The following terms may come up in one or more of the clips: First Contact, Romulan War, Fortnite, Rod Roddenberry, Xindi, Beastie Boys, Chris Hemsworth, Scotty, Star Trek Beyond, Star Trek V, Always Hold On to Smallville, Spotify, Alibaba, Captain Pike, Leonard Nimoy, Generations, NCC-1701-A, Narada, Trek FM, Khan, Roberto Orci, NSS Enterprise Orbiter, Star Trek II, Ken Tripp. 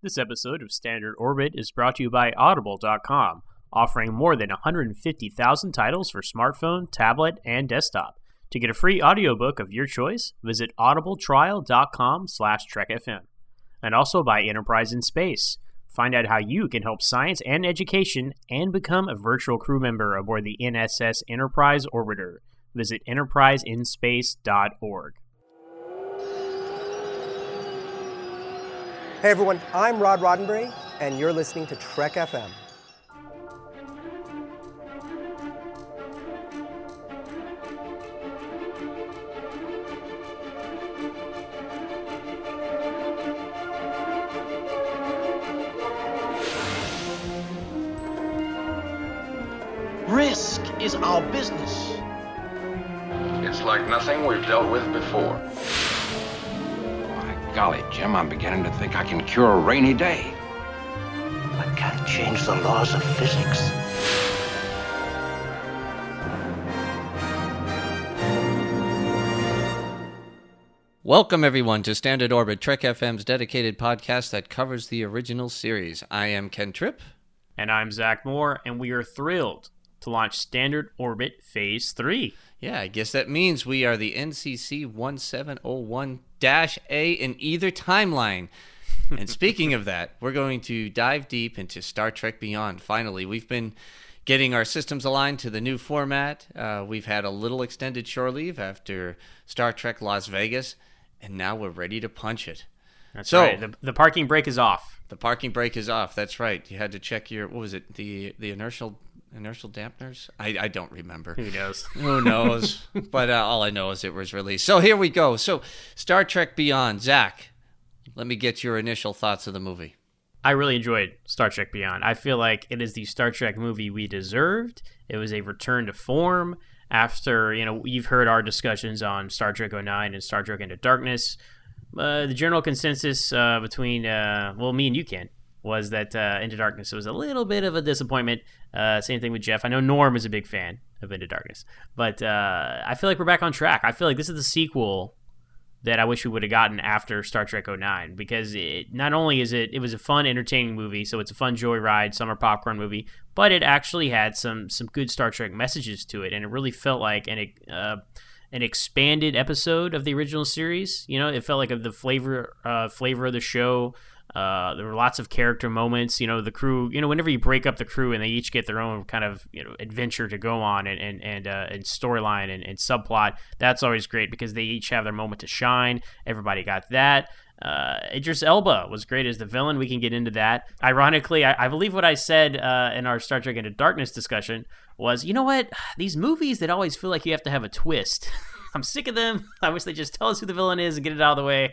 This episode of Standard Orbit is brought to you by Audible.com, offering more than 150,000 titles for smartphone, tablet, and desktop. To get a free audiobook of your choice, visit audibletrial.com/trekfm. And also by Enterprise in Space. Find out how you can help science and education and become a virtual crew member aboard the NSS Enterprise Orbiter. Visit enterpriseinspace.org. Hey everyone, I'm Rod Roddenberry, and you're listening to Trek FM. Risk is our business. It's like nothing we've dealt with before. Golly, Jim, I'm beginning to think I can cure a rainy day. I can't change the laws of physics. Welcome, everyone, to Standard Orbit, Trek FM's dedicated podcast that covers the original series. I am Ken Tripp. And I'm Zach Moore, and we are thrilled to launch Standard Orbit Phase 3. Yeah, I guess that means we are the NCC 1701-A in either timeline. And speaking of that, we're going to dive deep into Star Trek Beyond. Finally, we've been getting our systems aligned to the new format. We've had a little extended shore leave after Star Trek Las Vegas, and now we're ready to punch it. That's so, right. The parking brake is off. The parking brake is off. That's right. You had to check your, what was it, the inertial dampeners? I don't remember. Who knows? Who knows? But all I know is it was released. So here we go. So Star Trek Beyond. Zach, let me get your initial thoughts of the movie. I really enjoyed Star Trek Beyond. I feel like it is the Star Trek movie we deserved. It was a return to form after, you've heard our discussions on Star Trek 09 and Star Trek Into Darkness. The general consensus between, me and you, Ken, was that Into Darkness was a little bit of a disappointment. Same thing with Jeff. I know Norm is a big fan of Into Darkness, but I feel like we're back on track. I feel like this is the sequel that I wish we would have gotten after Star Trek 09, because it was a fun, entertaining movie, so it's a fun joyride, summer popcorn movie, but it actually had some good Star Trek messages to it, and it really felt like an expanded episode of the original series. It felt like the flavor of the show. There were lots of character moments. The crew, whenever you break up the crew and they each get their own kind of adventure to go on and storyline and subplot, that's always great because they each have their moment to shine. Everybody got that. Idris Elba was great as the villain. We can get into that. Ironically, I believe what I said in our Star Trek Into Darkness discussion was, you know what? These movies that always feel like you have to have a twist. I'm sick of them. I wish they just tell us who the villain is and get it out of the way.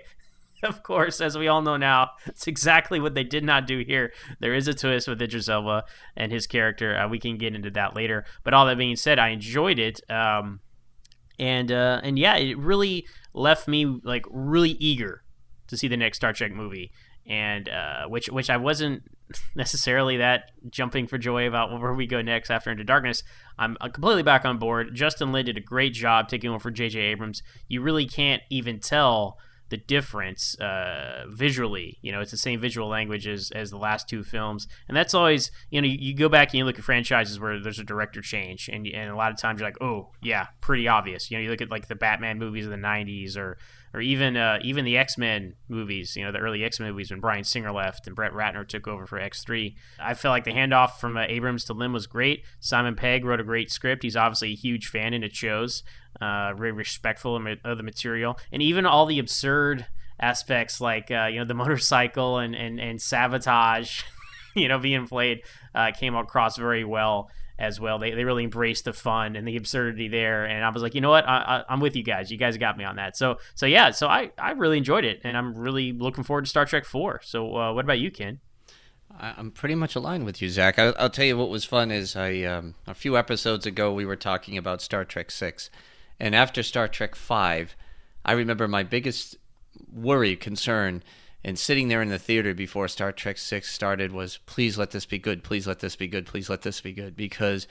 Of course, as we all know now, it's exactly what they did not do here. There is a twist with Idris Elba and his character. We can get into that later. But all that being said, I enjoyed it. It really left me really eager to see the next Star Trek movie. And which I wasn't necessarily that jumping for joy about where we go next after Into Darkness. I'm completely back on board. Justin Lin did a great job taking over for J.J. Abrams. You really can't even tell the difference visually. It's the same visual language as the last two films, and that's always, you go back and you look at franchises where there's a director change, and a lot of times you're like, oh yeah, pretty obvious. You look at the Batman movies of the 90s, or even the X-Men movies, the early X-Men movies when Bryan Singer left and Brett Ratner took over for X3. I felt like the handoff from Abrams to Lin was great. Simon Pegg wrote a great script. He's obviously a huge fan, and it shows. Very respectful of the material, and even all the absurd aspects the motorcycle and sabotage being played came across very well as well. They really embraced the fun and the absurdity there, and I was like, you know what, I'm with you guys. You guys got me on that. So I really enjoyed it, and I'm really looking forward to Star Trek IV. So what about you, Ken? I'm pretty much aligned with you, Zach. I'll tell you what was fun is a few episodes ago we were talking about Star Trek VI. And after Star Trek V, I remember my biggest concern, and sitting there in the theater before Star Trek VI started was, please let this be good, please let this be good, please let this be good, because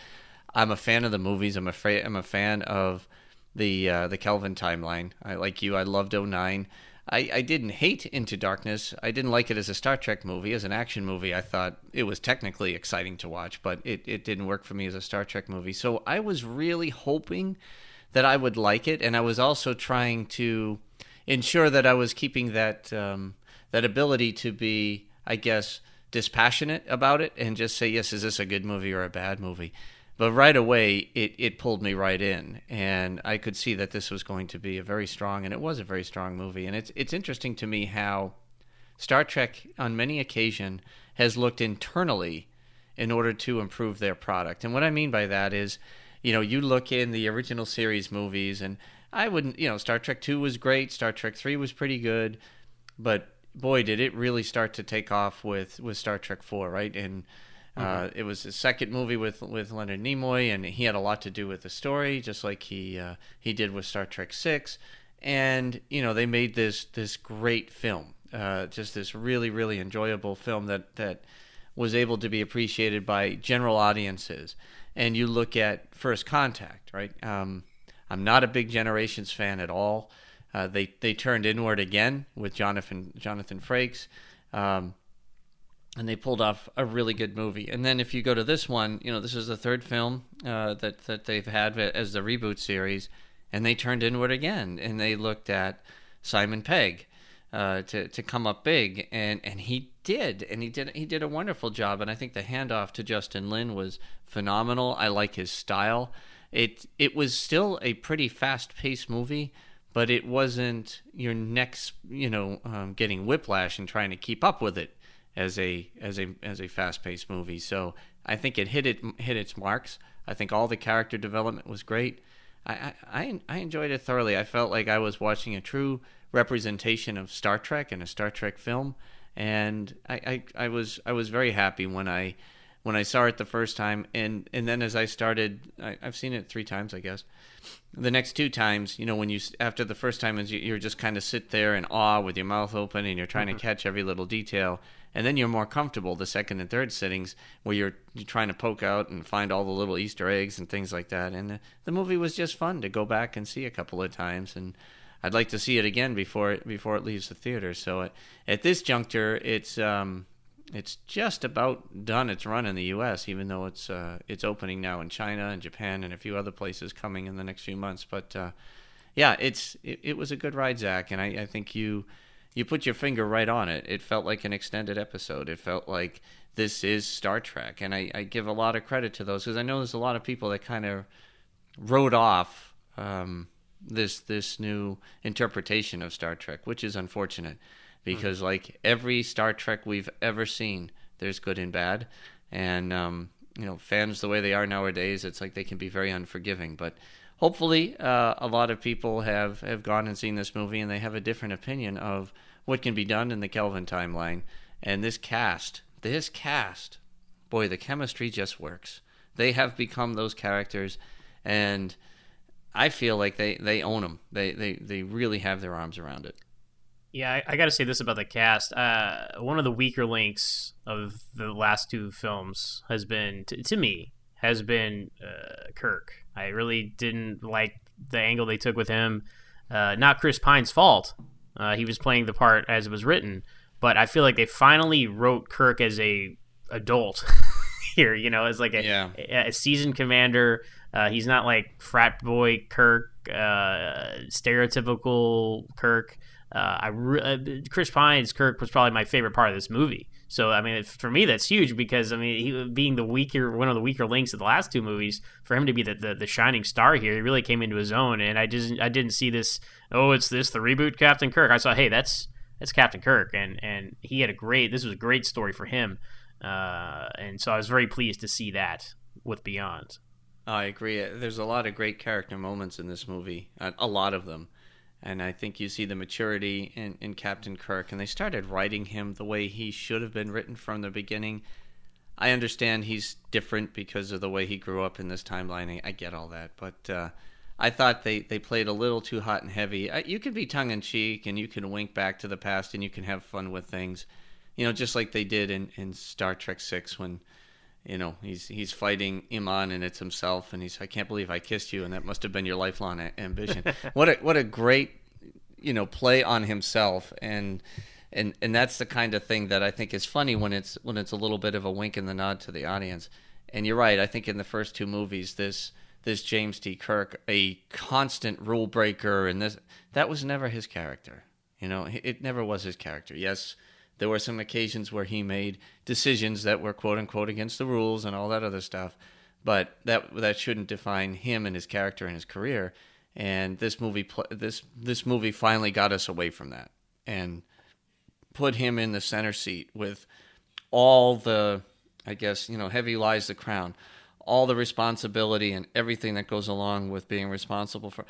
I'm a fan of the movies. I'm a fan of the Kelvin timeline. I like you. I loved 09. I didn't hate Into Darkness. I didn't like it as a Star Trek movie. As an action movie, I thought it was technically exciting to watch, but it didn't work for me as a Star Trek movie. So I was really hoping that I would like it, and I was also trying to ensure that I was keeping that that ability to be, I guess, dispassionate about it and just say, yes, is this a good movie or a bad movie? But right away, it pulled me right in, and I could see that this was going to be a very strong, and it was a very strong movie. And it's interesting to me how Star Trek, on many occasions, has looked internally in order to improve their product. And what I mean by that is, you know, you look in the original series movies, and I wouldn't, you know, Star Trek II was great, Star Trek III was pretty good, but boy, did it really start to take off with Star Trek IV, right? And it was his second movie with Leonard Nimoy, and he had a lot to do with the story, just like he did with Star Trek VI. And, you know, they made this great film, just this really, really enjoyable film that was able to be appreciated by general audiences. And you look at First Contact, right? I'm not a big Generations fan at all. They turned inward again with Jonathan Frakes. And they pulled off a really good movie. And then if you go to this one, you know, this is the third film that they've had as the reboot series, and they turned inward again, and they looked at Simon Pegg to come up big, and he did a wonderful job. And I think the handoff to Justin Lin was phenomenal. I like his style. It was still a pretty fast-paced movie, but it wasn't your next, you know, getting whiplash and trying to keep up with it as a fast-paced movie. So I think it hit its marks. I think all the character development was great. I enjoyed it thoroughly. I felt like I was watching a true representation of Star Trek in a Star Trek film, and I was very happy when I saw it the first time, and then as I started, I've seen it 3 times, I guess. The next 2 times, you know, when you after the first time, you're just kind of sit there in awe with your mouth open, and you're trying to catch every little detail. And then you're more comfortable the second and third sittings where you're trying to poke out and find all the little Easter eggs and things like that. And the movie was just fun to go back and see a couple of times. And I'd like to see it again before it leaves the theater. So at this juncture, it's just about done its run in the U.S., even though it's opening now in China and Japan and a few other places coming in the next few months. But yeah, it was a good ride, Zach, and I think you put your finger right on it. It felt like an extended episode. It felt like this is Star Trek. And I give a lot of credit to those, because I know there's a lot of people that kind of wrote off this new interpretation of Star Trek, which is unfortunate, because like every Star Trek we've ever seen, there's good and bad. And, you know, fans the way they are nowadays, it's like they can be very unforgiving. But hopefully, a lot of people have gone and seen this movie, and they have a different opinion of what can be done in the Kelvin timeline. And this cast, boy, the chemistry just works. They have become those characters, and I feel like they own them. They really have their arms around it. Yeah, I got to say this about the cast. One of the weaker links of the last 2 films has been, to me, Kirk. I really didn't like the angle they took with him. Not Chris Pine's fault. He was playing the part as it was written, but I feel like they finally wrote Kirk as a adult here, you know, as like a seasoned commander. He's not like frat boy Kirk, stereotypical Kirk. Chris Pine's Kirk was probably my favorite part of this movie. So, I mean, for me, that's huge, because, I mean, he being one of the weaker links of the last 2 movies, for him to be the shining star here, he really came into his own. And I didn't see this, oh, it's this, the reboot Captain Kirk. I saw, hey, that's Captain Kirk. And he had this was a great story for him. And so I was very pleased to see that with Beyond. I agree. There's a lot of great character moments in this movie, a lot of them. And I think you see the maturity in Captain Kirk. And they started writing him the way he should have been written from the beginning. I understand he's different because of the way he grew up in this timeline. I get all that. But I thought they played a little too hot and heavy. You can be tongue-in-cheek, and you can wink back to the past, and you can have fun with things. You know, just like they did in Star Trek VI when, you know, he's fighting Iman, and it's himself, and he's, I can't believe I kissed you, and that must have been your lifelong ambition. What a great you know, play on himself. And that's the kind of thing that I think is funny when it's a little bit of a wink and the nod to the audience. And you're right. I think in the first two movies, this James T. Kirk, a constant rule breaker, and this, that was never his character. You know, it never was his character. Yes, there were some occasions where he made decisions that were quote unquote against the rules and all that other stuff, but that shouldn't define him and his character and his career. And this movie, this movie finally got us away from that and put him in the center seat with all the, I guess, you know, heavy lies the crown, all the responsibility and everything that goes along with being responsible for.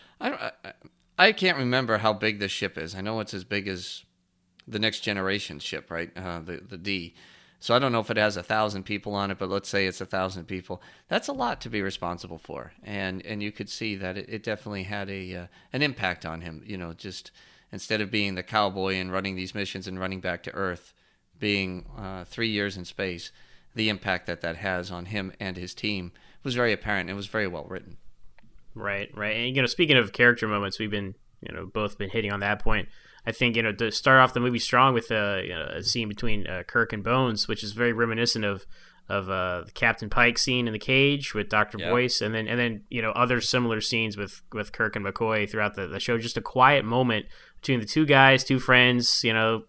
I can't remember how big this ship is. I know it's as big as the Next Generation ship, right? The D. So I don't know if it has 1,000 people on it, but let's say it's 1,000 people. That's a lot to be responsible for, and you could see that it definitely had a an impact on him. You know, just instead of being the cowboy and running these missions and running back to Earth, being 3 years in space, the impact that has on him and his team was very apparent. It was very well written. Right. And, you know, speaking of character moments, we've been, you know, both been hitting on that point. I think, you know, to start off the movie strong with a scene between Kirk and Bones, which is very reminiscent of the Captain Pike scene in the cage with Dr. Boyce, and then you know, other similar scenes with Kirk and McCoy throughout the show. Just a quiet moment between the two guys, two friends, you know,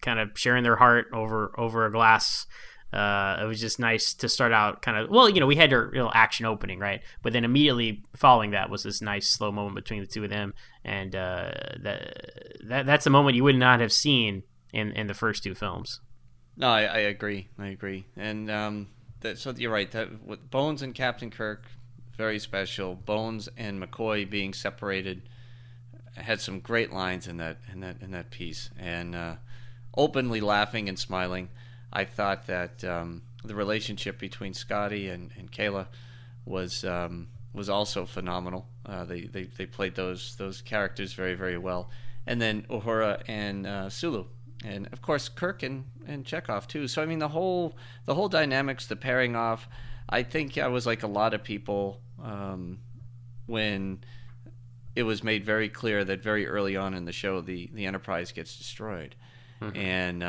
kind of sharing their heart over a glass. It was just nice to start out kind of, well, you know, we had our real action opening, right? But then immediately following that was this nice slow moment between the two of them. And that's a moment you would not have seen in the first two films. No, I agree. And so you're right. That, with Bones and Captain Kirk, very special. Bones and McCoy being separated had some great lines in that piece. And openly laughing and smiling. I thought that the relationship between Scotty and Kayla was also phenomenal. They played those characters very, very well. And then Uhura and Sulu, and of course Kirk and Chekhov too. So I mean the whole dynamics, the pairing off. I think I was like a lot of people when it was made very clear that very early on in the show the Enterprise gets destroyed, And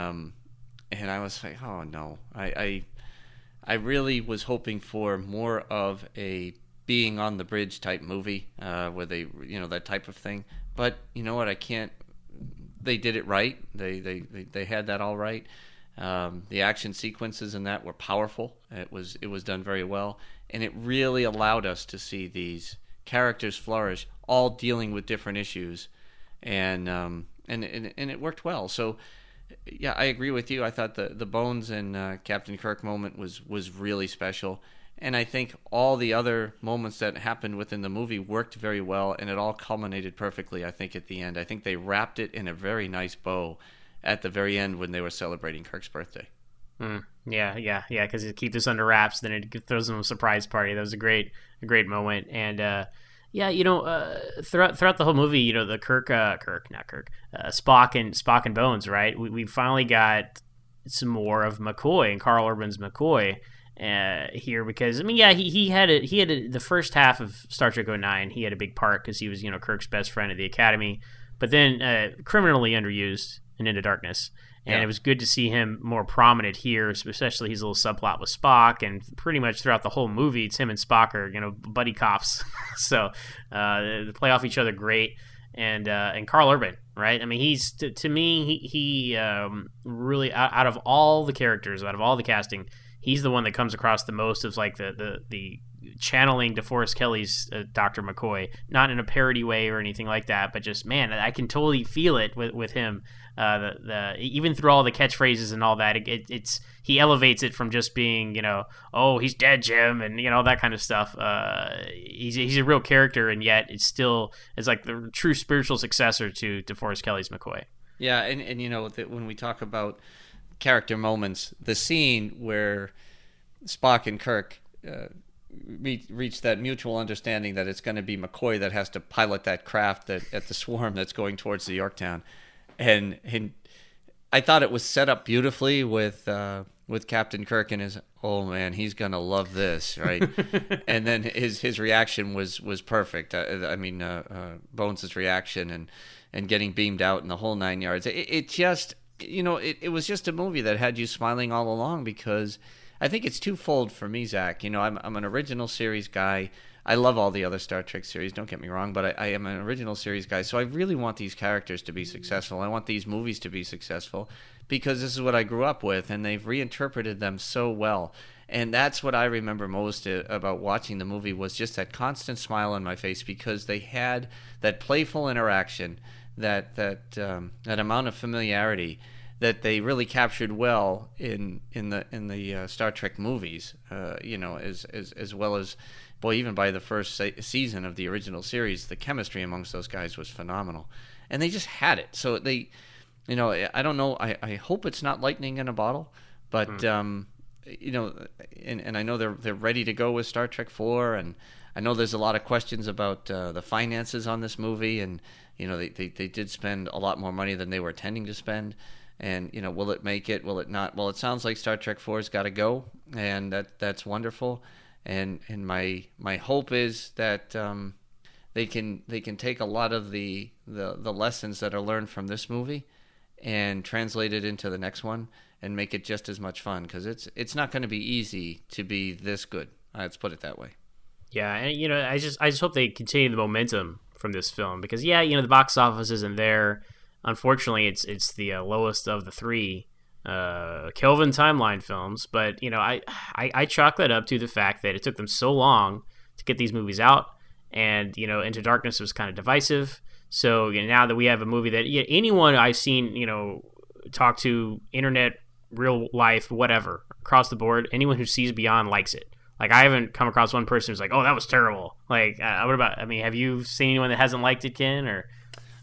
I was like, oh no! I really was hoping for more of a being on the bridge type movie, where they, you know, that type of thing. But you know what? I can't. They did it right. They had that all right. The action sequences in that were powerful. It was done very well, and it really allowed us to see these characters flourish, all dealing with different issues, and it worked well. So. Yeah, I agree with you. I thought the Bones and Captain Kirk moment was really special. And I think all the other moments that happened within the movie worked very well, and it all culminated perfectly, I think, at the end. I think they wrapped it in a very nice bow at the very end when they were celebrating Kirk's birthday. Yeah, because you keep this under wraps, then it throws them a surprise party. That was a great moment. And yeah, you know, throughout the whole movie, you know, the Spock and Bones, right? We finally got some more of McCoy and Carl Urban's McCoy here because, I mean, yeah, he had the first half of Star Trek 09, he had a big part because he was, you know, Kirk's best friend at the Academy, but then criminally underused in Into Darkness. And It was good to see him more prominent here, especially his little subplot with Spock. And pretty much throughout the whole movie, it's him and Spock are, you know, buddy cops. So they play off each other great. And Carl Urban, right? I mean, he's to me, he really out of all the characters, out of all the casting, he's the one that comes across the most of like the channeling DeForest Kelley's Dr. McCoy, not in a parody way or anything like that, but just, man, I can totally feel it with him. Even through all the catchphrases and all that, it's he elevates it from just being, you know, oh, he's dead, Jim, and you know, that kind of stuff. He's a real character, and yet it's still is like the true spiritual successor to DeForest Kelley's McCoy. Yeah, and you know, when we talk about character moments, the scene where Spock and Kirk reach that mutual understanding that it's going to be McCoy that has to pilot that craft at the swarm that's going towards the Yorktown. And I thought it was set up beautifully with Captain Kirk and his, oh man, he's gonna love this, right? And then his reaction was perfect. I mean, Bones' reaction and and getting beamed out in the whole 9 yards. It just, you know, it was just a movie that had you smiling all along, because I think it's twofold for me, Zach. You know, I'm an original series guy. I love all the other Star Trek series, don't get me wrong, but I am an original series guy, so I really want these characters to be successful. I want these movies to be successful, because this is what I grew up with, and they've reinterpreted them so well. And that's what I remember most about watching the movie, was just that constant smile on my face, because they had that playful interaction, that amount of familiarity that they really captured well in the Star Trek movies, you know, as well as, boy, even by the first season of the original series, the chemistry amongst those guys was phenomenal, and they just had it. So they, you know, I don't know. I hope it's not lightning in a bottle, but you know, and I know they're ready to go with Star Trek IV, and I know there's a lot of questions about the finances on this movie, and you know they did spend a lot more money than they were intending to spend, and you know, will it make it? Will it not? Well, it sounds like Star Trek IV's got to go, and that's wonderful, and my hope is that they can take a lot of the lessons that are learned from this movie and translate it into the next one and make it just as much fun, because it's not going to be easy to be this good. Let's put it that way. Yeah, and you know, I just hope they continue the momentum from this film, because yeah, you know, the box office isn't there. Unfortunately, it's the lowest of the three Kelvin timeline films, but you know, I chalk that up to the fact that it took them so long to get these movies out, and you know, Into Darkness was kind of divisive. So you know, now that we have a movie that, you know, anyone I've seen, you know, talk to, internet, real life, whatever, across the board, anyone who sees Beyond likes it. Like, I haven't come across one person who's like, "Oh, that was terrible." Like, what about? I mean, have you seen anyone that hasn't liked it, Ken? Or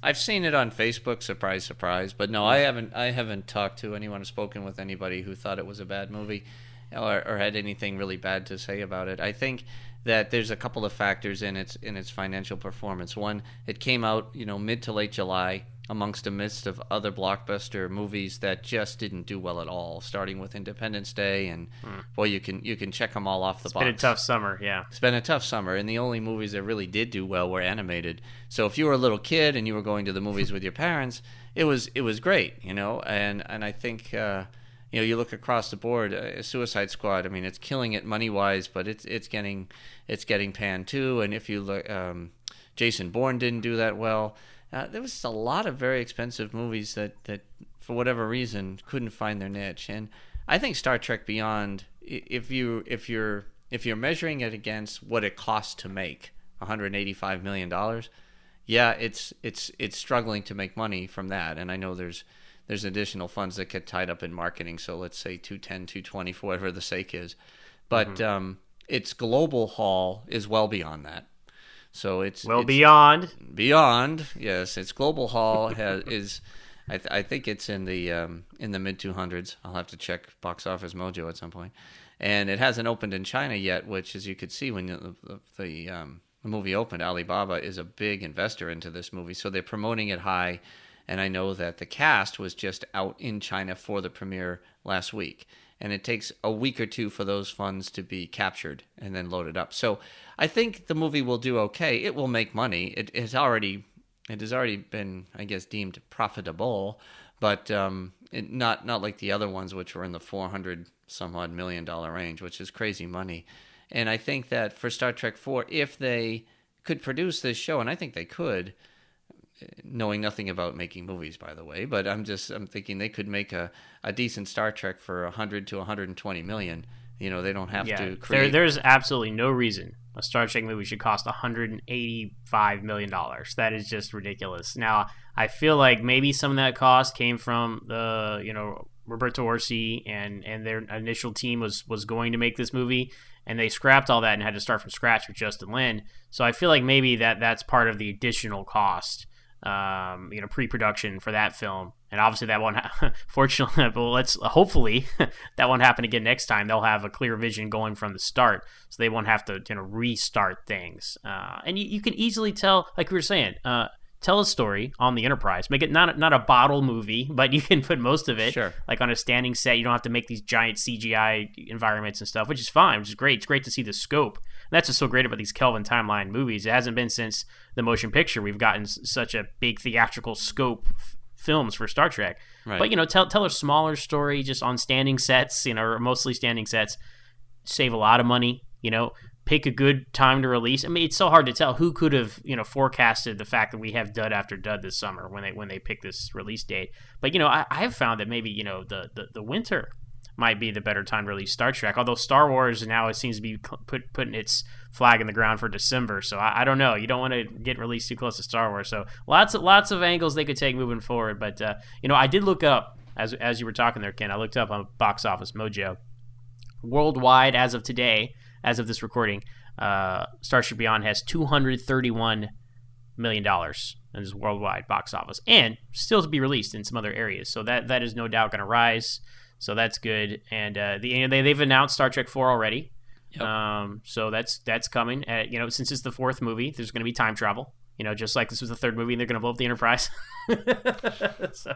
I've seen it on Facebook. Surprise, surprise. But no, I haven't talked to anyone or spoken with anybody who thought it was a bad movie, or had anything really bad to say about it. I think that there's a couple of factors in its financial performance. One, it came out, you know, mid to late July, amongst a midst of other blockbuster movies that just didn't do well at all, starting with Independence Day, and boy, you can check them all off the box. It's been a tough summer, yeah. It's been a tough summer, and the only movies that really did do well were animated. So if you were a little kid and you were going to the movies with your parents, it was great, you know. And I think you know, you look across the board, Suicide Squad, I mean, it's killing it money wise, but it's getting panned too. And if you look, Jason Bourne didn't do that well. There was a lot of very expensive movies that, for whatever reason, couldn't find their niche. And I think Star Trek Beyond, if you're measuring it against what it costs to make $185 million, yeah, it's struggling to make money from that. And I know there's additional funds that get tied up in marketing. So let's say 210, 220, for whatever the sake is. But its global haul is well beyond that. So it's beyond. Yes, its global haul is. I think it's in the mid 200s. I'll have to check Box Office Mojo at some point. And it hasn't opened in China yet, which, as you could see when the movie opened, Alibaba is a big investor into this movie, so they're promoting it high. And I know that the cast was just out in China for the premiere last week. And it takes a week or two for those funds to be captured and then loaded up. So I think the movie will do okay. It will make money. It has already been, I guess, deemed profitable, but not like the other ones, which were in the $400-some-odd million range, which is crazy money. And I think that for Star Trek IV, if they could produce this show, and I think they could, knowing nothing about making movies, by the way, but I'm thinking they could make a decent Star Trek for 100 to 120 million. You know, they don't have to create. There's absolutely no reason a Star Trek movie should cost $185 million. That is just ridiculous. Now, I feel like maybe some of that cost came from the, you know, Roberto Orci and their initial team was going to make this movie, and they scrapped all that and had to start from scratch with Justin Lin. So I feel like maybe that's part of the additional cost. You know, pre-production for that film, and obviously that won't fortunately, but hopefully that won't happen again next time. They'll have a clear vision going from the start, so they won't have to, you know, restart things. And you can easily tell, like we were saying, tell a story on the Enterprise. Make it not a bottle movie, but you can put most of it like on a standing set. You don't have to make these giant CGI environments and stuff, which is fine, which is great. It's great to see the scope. And that's what's so great about these Kelvin timeline movies. It hasn't been since the motion picture we've gotten such a big theatrical scope films for Star Trek. Right. But, you know, tell a smaller story just on standing sets, you know, or mostly standing sets. Save a lot of money, you know. Pick a good time to release. I mean, it's so hard to tell who could have, you know, forecasted the fact that we have dud after dud this summer when they pick this release date. But, you know, I have found that maybe, you know, the winter might be the better time to release Star Trek. Although Star Wars now it seems to be putting its flag in the ground for December. So I don't know. You don't want to get released too close to Star Wars. So lots of angles they could take moving forward. But you know, I did look up as you were talking there, Ken. I looked up on Box Office Mojo worldwide as of today. As of this recording, Starship Beyond has $231 million in its worldwide box office, and still to be released in some other areas. So that is no doubt going to rise. So that's good. And they've announced Star Trek IV already. Yep. So that's coming. You know, since it's the fourth movie, there's going to be time travel. You know, just like this was the third movie, and they're going to blow up the Enterprise. So,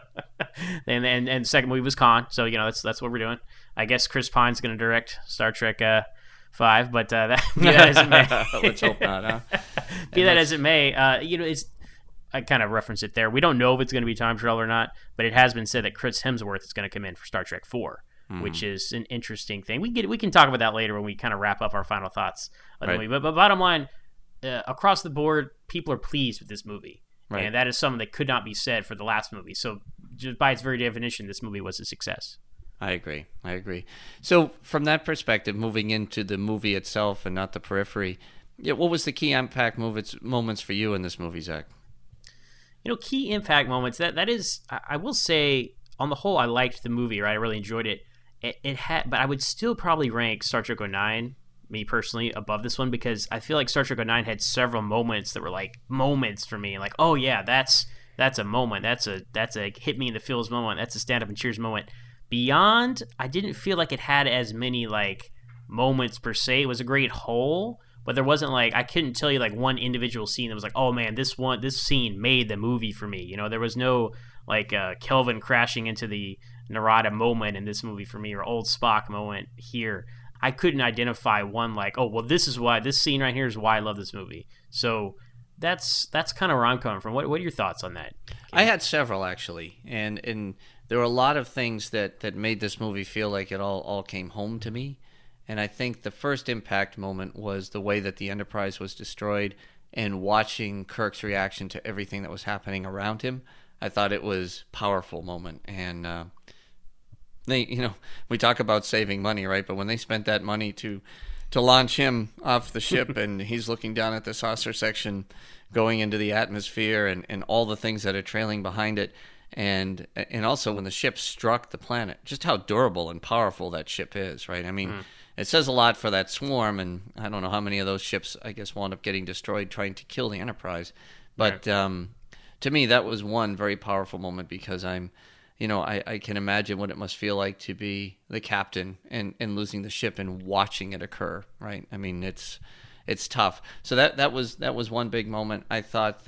and the second movie was Khan. So you know, that's what we're doing. I guess Chris Pine's going to direct Star Trek. Five, but that as it may. Let's hope not, huh? Be that as it may, you know, I kind of referenced it there. We don't know if it's going to be time travel or not, but it has been said that Chris Hemsworth is going to come in for Star Trek IV, which is an interesting thing. We can talk about that later when we kind of wrap up our final thoughts of the movie. But bottom line, across the board, people are pleased with this movie, and that is something that could not be said for the last movie. So, just by its very definition, this movie was a success. I agree. So from that perspective, moving into the movie itself and not the periphery, what was the key impact moments for you in this movie, Zach? You know, key impact moments, that is, I will say, on the whole, I liked the movie, right? I really enjoyed it. It had, but I would still probably rank Star Trek 09, me personally, above this one, because I feel like Star Trek 09 had several moments that were like moments for me. Like, oh yeah, that's a moment. That's a hit me in the feels moment. That's a stand up and cheers moment. Beyond, I didn't feel like it had as many like moments per se. It was a great whole, but there wasn't like, I couldn't tell you like one individual scene that was like, oh man, this scene made the movie for me. You know, there was no like Kelvin crashing into the Narada moment in this movie for me, or old Spock moment here. I couldn't identify one like, oh well, this is why this scene right here is why I love this movie. So that's kind of where I'm coming from. What are your thoughts on that? Okay. I had several actually, and there were a lot of things that made this movie feel like it all came home to me. And I think the first impact moment was the way that the Enterprise was destroyed and watching Kirk's reaction to everything that was happening around him. I thought it was a powerful moment. And, you know, we talk about saving money, right? But when they spent that money to launch him off the ship and he's looking down at the saucer section going into the atmosphere and all the things that are trailing behind it, and also when the ship struck the planet, just how durable and powerful that ship is, right? I mean, it says a lot for that swarm, and I don't know how many of those ships, I guess, wound up getting destroyed trying to kill the Enterprise. But to me, that was one very powerful moment because I'm, you know, I can imagine what it must feel like to be the captain and losing the ship and watching it occur, right? I mean, it's tough. So that was one big moment. I thought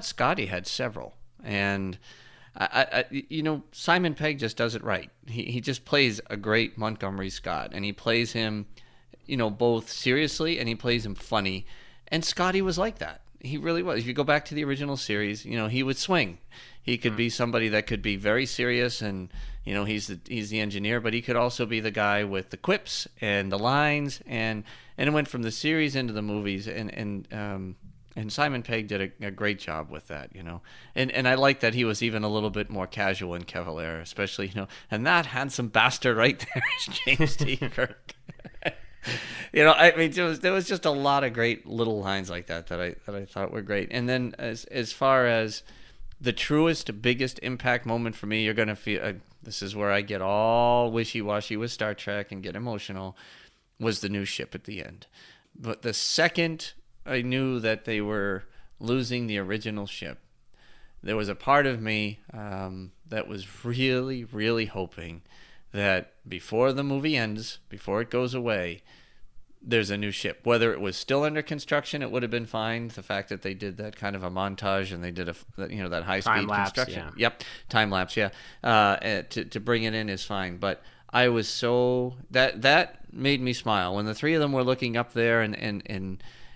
Scotty had several. And, I, you know, Simon Pegg just does it right. He just plays a great Montgomery Scott, and he plays him, you know, both seriously and he plays him funny. And Scotty was like that. He really was. If you go back to the original series, you know, he would swing. He could be somebody that could be very serious and, you know, he's the engineer, but he could also be the guy with the quips and the lines. And it went from the series into the movies and Simon Pegg did a great job with that, you know. And I like that he was even a little bit more casual and cavalier, especially, you know, and that handsome bastard right there is James T. Kirk. You know, I mean, there was just a lot of great little lines like that I thought were great. And then as far as the truest, biggest impact moment for me, you're going to feel, this is where I get all wishy-washy with Star Trek and get emotional, was the new ship at the end. But the second I knew that they were losing the original ship, there was a part of me that was really, really hoping that before the movie ends, before it goes away, there's a new ship. Whether it was still under construction, it would have been fine. The fact that they did that kind of a montage and they did that high-speed construction. Yeah. Yep, time-lapse, yeah. To bring it in is fine. But I was so... That made me smile. When the three of them were looking up there and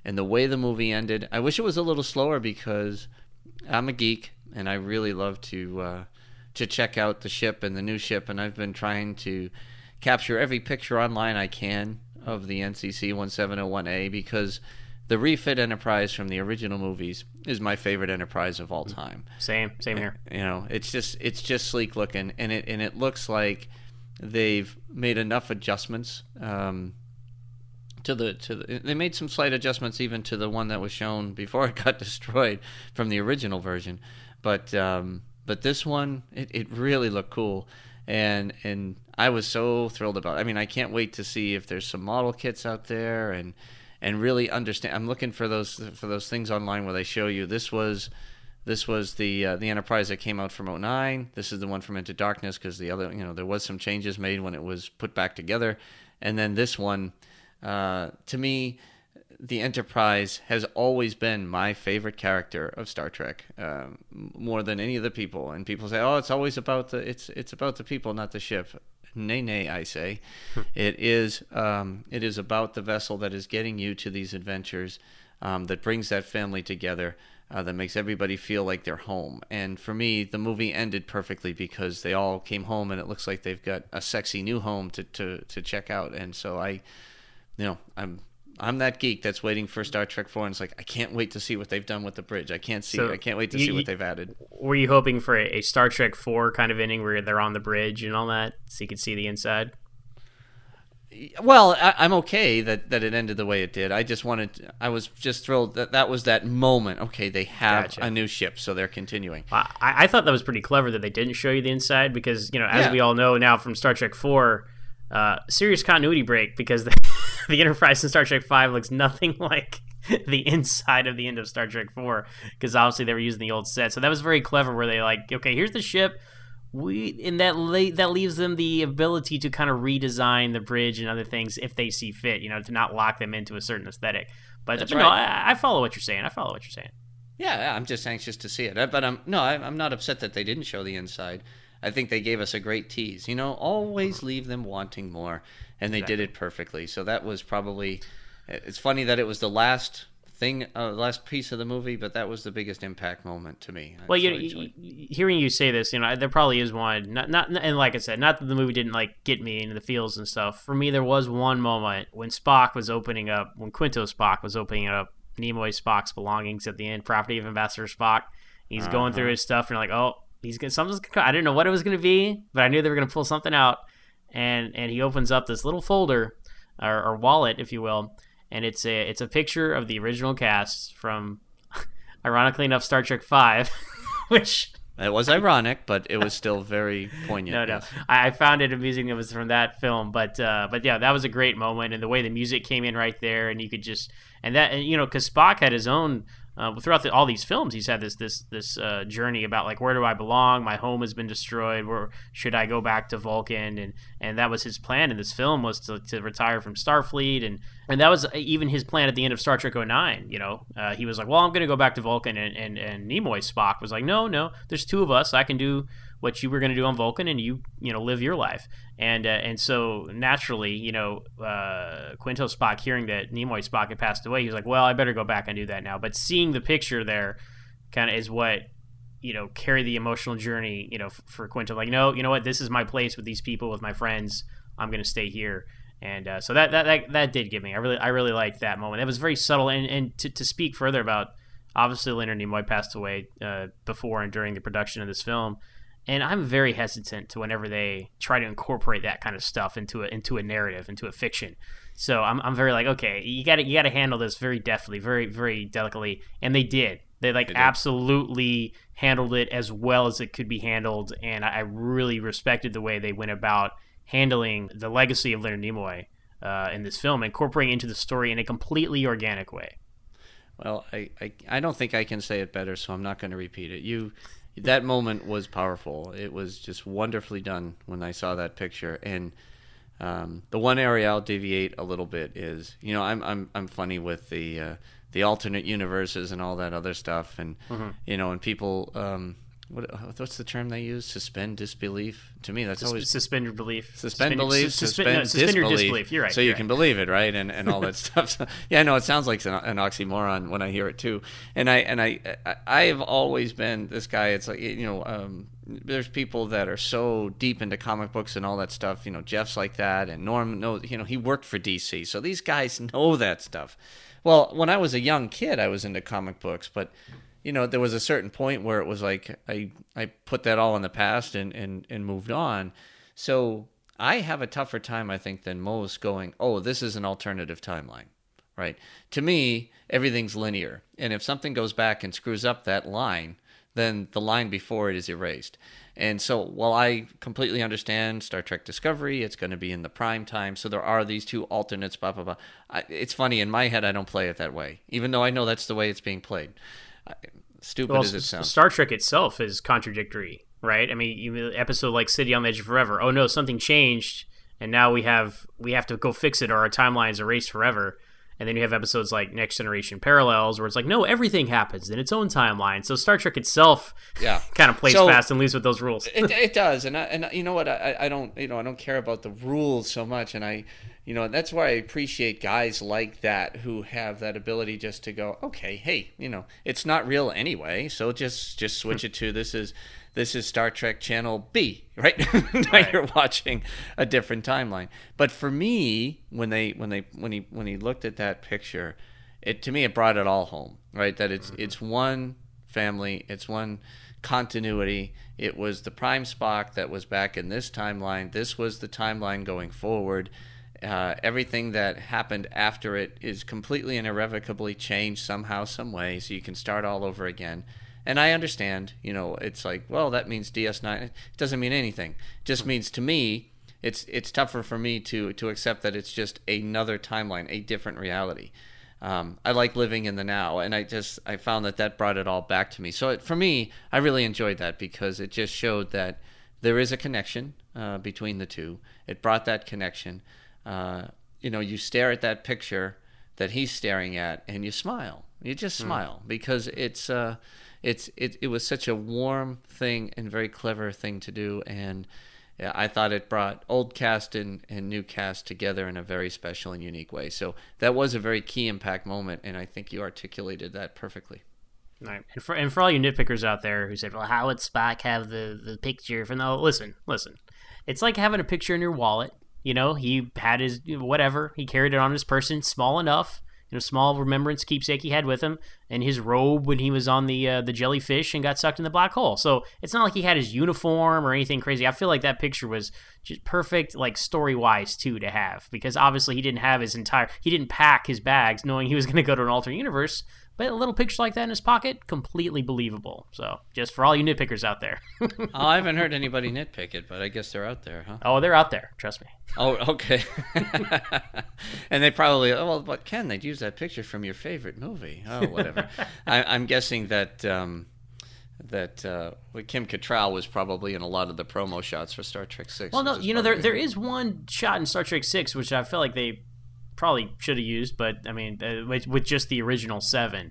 the way the movie ended, I wish it was a little slower because I'm a geek and I really love to check out the ship and the new ship, and I've been trying to capture every picture online I can of the NCC 1701A because the refit Enterprise from the original movies is my favorite Enterprise of all time. Same here. You know, it's just sleek looking, and it looks like they've made enough adjustments to the. They made some slight adjustments even to the one that was shown before it got destroyed from the original version, but this one it really looked cool. And I was so thrilled about it. I mean, I can't wait to see if there's some model kits out there and really understand. I'm looking for those things online where they show you this was the Enterprise that came out from 09. This is the one from Into Darkness because the other, there was some changes made when it was put back together. And then this one, to me, the Enterprise has always been my favorite character of Star Trek, more than any of the people. And people say, "Oh, it's always about it's about the people, not the ship." Nay, I say, it is about the vessel that is getting you to these adventures, that brings that family together, that makes everybody feel like they're home. And for me, the movie ended perfectly because they all came home, and it looks like they've got a sexy new home to check out. And so I'm that geek that's waiting for Star Trek IV, and it's like, I can't wait to see what they've done with the bridge. I can't wait to see what they've added. Were you hoping for a Star Trek IV kind of ending where they're on the bridge and all that, so you could see the inside? Well, I'm okay that it ended the way it did. I was just thrilled that was that moment. Okay, they have a new ship, so they're continuing. I thought that was pretty clever that they didn't show you the inside because, as we all know now from Star Trek IV, serious continuity break because the Enterprise in Star Trek V looks nothing like the inside of the end of Star Trek IV because obviously they were using the old set. So that was very clever where they like, okay, here's the ship. That leaves them the ability to kind of redesign the bridge and other things if they see fit, to not lock them into a certain aesthetic. But that's right. I follow what you're saying. Yeah, I'm just anxious to see it. But I'm not upset that they didn't show the inside. I think they gave us a great tease. Always leave them wanting more, and they did it perfectly. So that was probably... It's funny that it was the last thing, last piece of the movie, but that was the biggest impact moment to me. Well, hearing you say this, there probably is one. And like I said, not that the movie didn't get me into the feels and stuff. For me, there was one moment when Quinto Spock was opening up Nimoy Spock's belongings at the end, property of Ambassador Spock. He's going through his stuff, and you're like, oh... I didn't know what it was going to be, but I knew they were going to pull something out, and he opens up this little folder or wallet, if you will, and it's a picture of the original cast from, ironically enough, Star Trek V, which it was ironic, but it was still very poignant. No, I found it amusing. It was from that film, but yeah, that was a great moment, and the way the music came in right there, and you could just because Spock had his own. Throughout all these films, he's had this journey about where do I belong? My home has been destroyed. Where should I go back to Vulcan? And that was his plan in this film was to retire from Starfleet, and that was even his plan at the end of Star Trek 09. He was like, well, I'm going to go back to Vulcan, and Nimoy Spock was like, no, there's two of us. I can do what you were going to do on Vulcan, and you live your life. And so naturally, Quinto Spock, hearing that Nimoy Spock had passed away, he was like, well, I better go back and do that now. But seeing the picture there kind of is what, carried the emotional journey, for Quinto. Like, no, you know what? This is my place with these people, with my friends. I'm going to stay here. And so that did give me. I really liked that moment. That was very subtle. And to speak further about, obviously, Leonard Nimoy passed away before and during the production of this film. And I'm very hesitant to whenever they try to incorporate that kind of stuff into a narrative, into a fiction. So I'm very like, okay, you got to handle this very deftly, very very delicately, and they did. They absolutely handled it as well as it could be handled, and I really respected the way they went about handling the legacy of Leonard Nimoy in this film, incorporating into the story in a completely organic way. Well, I don't think I can say it better, so I'm not going to repeat it. That moment was powerful. It was just wonderfully done when I saw that picture. And The one area I'll deviate a little bit is, you know, I'm funny with the alternate universes and all that other stuff, and you know, and people, what's the term they use? Suspend disbelief. To me, that's always suspend your belief. Suspend your disbelief. You're right. So you can believe it, right? And all that stuff. So, yeah, I know it sounds like an oxymoron when I hear it too. And I have always been this guy. It's like, you know, there's people that are so deep into comic books and all that stuff. You know, Jeff's like that, and Norm knows. You know, he worked for DC, so these guys know that stuff. Well, when I was a young kid, I was into comic books, but you know, there was a certain point where it was like I put that all in the past and moved on. So I have a tougher time, I think, than most going, oh, this is an alternative timeline, right? To me, everything's linear. And if something goes back and screws up that line, then the line before it is erased. And so while I completely understand Star Trek Discovery, it's going to be in the prime time, so there are these two alternates, blah, blah, blah. It's funny, in my head, I don't play it that way, even though I know that's the way it's being played. Stupid as it sounds. Star Trek itself is contradictory, right? I mean, even episode like City on the Edge of Forever. Oh no, something changed, and now we have to go fix it, or our timeline's erased forever. And then you have episodes like Next Generation Parallels, where it's like, no, everything happens in its own timeline. So Star Trek itself, kind of plays fast and loose with those rules. It does, and you know what? I don't care about the rules so much, and I. You know, that's why I appreciate guys like that who have that ability just to go, okay, hey, you know, it's not real anyway, so just switch it to this is Star Trek Channel B, right? Now you're watching a different timeline. But for me, when he looked at that picture, it brought it all home, right? That it's one family, it's one continuity. It was the Prime Spock that was back in this timeline. This was the timeline going forward. Everything that happened after it is completely and irrevocably changed somehow, some way, so you can start all over again. And I understand, you know, it's like, well, that means DS9. It doesn't mean anything. It just means to me, it's tougher for me to accept that it's just another timeline, a different reality. I like living in the now, and I found that brought it all back to me. So for me, I really enjoyed that because it just showed that there is a connection between the two. It brought that connection. You know, you stare at that picture that he's staring at, and you smile. You just smile because it was such a warm thing and very clever thing to do, and I thought it brought old cast and new cast together in a very special and unique way. So that was a very key impact moment, and I think you articulated that perfectly. All right. And for all you nitpickers out there who said, well, how would Spock have the picture? Listen. It's like having a picture in your wallet. You know, he had his whatever. He carried it on his person, small enough, you know, small remembrance keepsake he had with him, and his robe when he was on the jellyfish and got sucked in the black hole. So it's not like he had his uniform or anything crazy. I feel like that picture was just perfect, like story-wise too, to have, because obviously he didn't pack his bags knowing he was going to go to an alternate universe. But a little picture like that in his pocket, completely believable. So, just for all you nitpickers out there. Oh, I haven't heard anybody nitpick it, but I guess they're out there, huh? Oh, they're out there. Trust me. Oh, okay. And they probably, but Ken, they'd use that picture from your favorite movie. Oh, whatever. I'm guessing that Kim Cattrall was probably in a lot of the promo shots for Star Trek VI. Well, no, you know, there is one shot in Star Trek VI, which I felt like they probably should have used, but I mean, with just the original 7,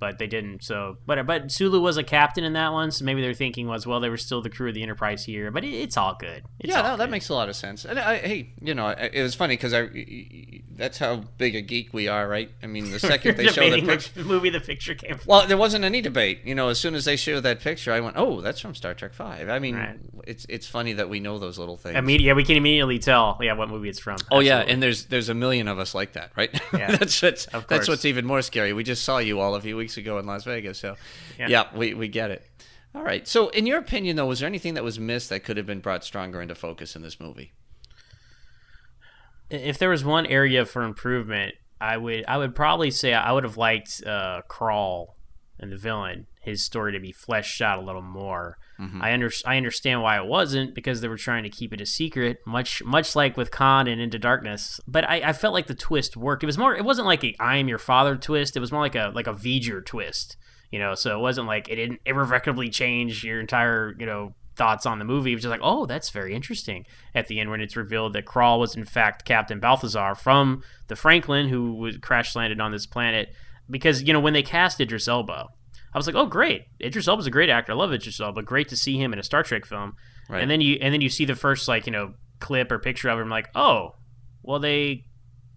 but they didn't. So, but Sulu was a captain in that one, so maybe their thinking was, well, they were still the crew of the Enterprise here. But it's all good. That makes a lot of sense. And it was funny because that's how big a geek we are, right? I mean, the second they show the picture, the picture came from. Well, there wasn't any debate. You know, as soon as they showed that picture, I went, oh, that's from Star Trek V. I mean, right. It's funny that we know those little things. We can immediately tell, what movie it's from. Oh, absolutely. Yeah, and there's a million of us like that, right? Yeah. That's what's even more scary. We just saw you all a few weeks ago in Las Vegas, so we get it. All right. So, in your opinion, though, was there anything that was missed that could have been brought stronger into focus in this movie? If there was one area for improvement, I would probably say I would have liked Krall and the villain, his story, to be fleshed out a little more. Mm-hmm. I understand why it wasn't, because they were trying to keep it a secret, much like with Khan and Into Darkness. But I felt like the twist worked. It wasn't like a I am your father twist. It was more like a V'ger twist. So it wasn't like it didn't irrevocably change your entire thoughts on the movie. It was just like, oh, that's very interesting. At the end, when it's revealed that Krall was in fact Captain Balthazar from the Franklin, who was crash landed on this planet, because you know when they cast Idris Elba, I was like, oh, great, Idris Elba's a great actor. I love Idris Elba. Great to see him in a Star Trek film. Right. And then you see the first clip or picture of him, like, oh, well they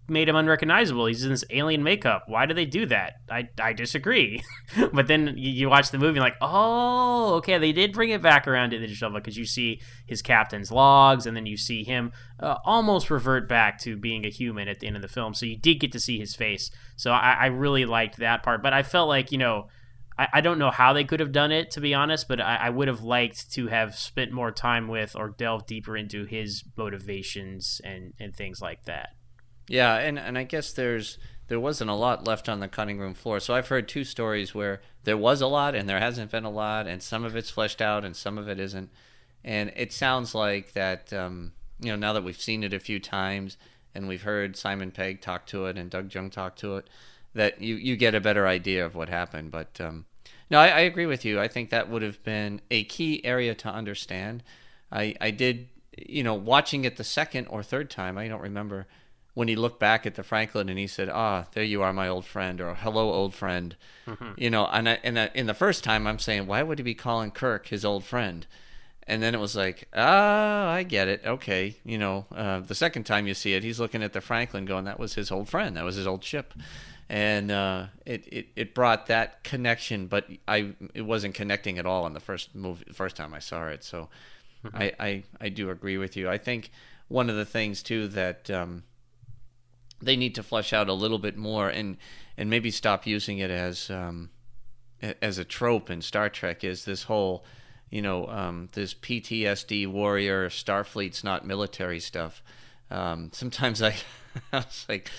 made him unrecognizable. He's in this alien makeup. Why do they do that? I disagree. But then you watch the movie and like, oh, okay, they did bring it back around to Idris Elba, because you see his captain's logs, and then you see him almost revert back to being a human at the end of the film. So you did get to see his face. So I really liked that part. But I felt like, I don't know how they could have done it, to be honest, but I would have liked to have spent more time with or delved deeper into his motivations and things like that. Yeah, and I guess there wasn't a lot left on the cutting room floor. So I've heard two stories where there was a lot and there hasn't been a lot, and some of it's fleshed out and some of it isn't. And it sounds like that, now that we've seen it a few times and we've heard Simon Pegg talk to it and Doug Jung talk to it, that you get a better idea of what happened. But I agree with you. I think that would have been a key area to understand. I did, watching it the second or third time, I don't remember, when he looked back at the Franklin and he said, ah, there you are, my old friend, or hello, old friend. Mm-hmm. In the first time I'm saying, why would he be calling Kirk his old friend? And then it was like, I get it. Okay. The second time you see it, he's looking at the Franklin going, that was his old friend. That was his old ship. And it brought that connection, but it wasn't connecting at all in the first time I saw it. So mm-hmm. I do agree with you. I think one of the things too that, they need to flesh out a little bit more and maybe stop using it as a trope in Star Trek is this whole, this PTSD warrior, Starfleet's not military stuff. Sometimes I was like,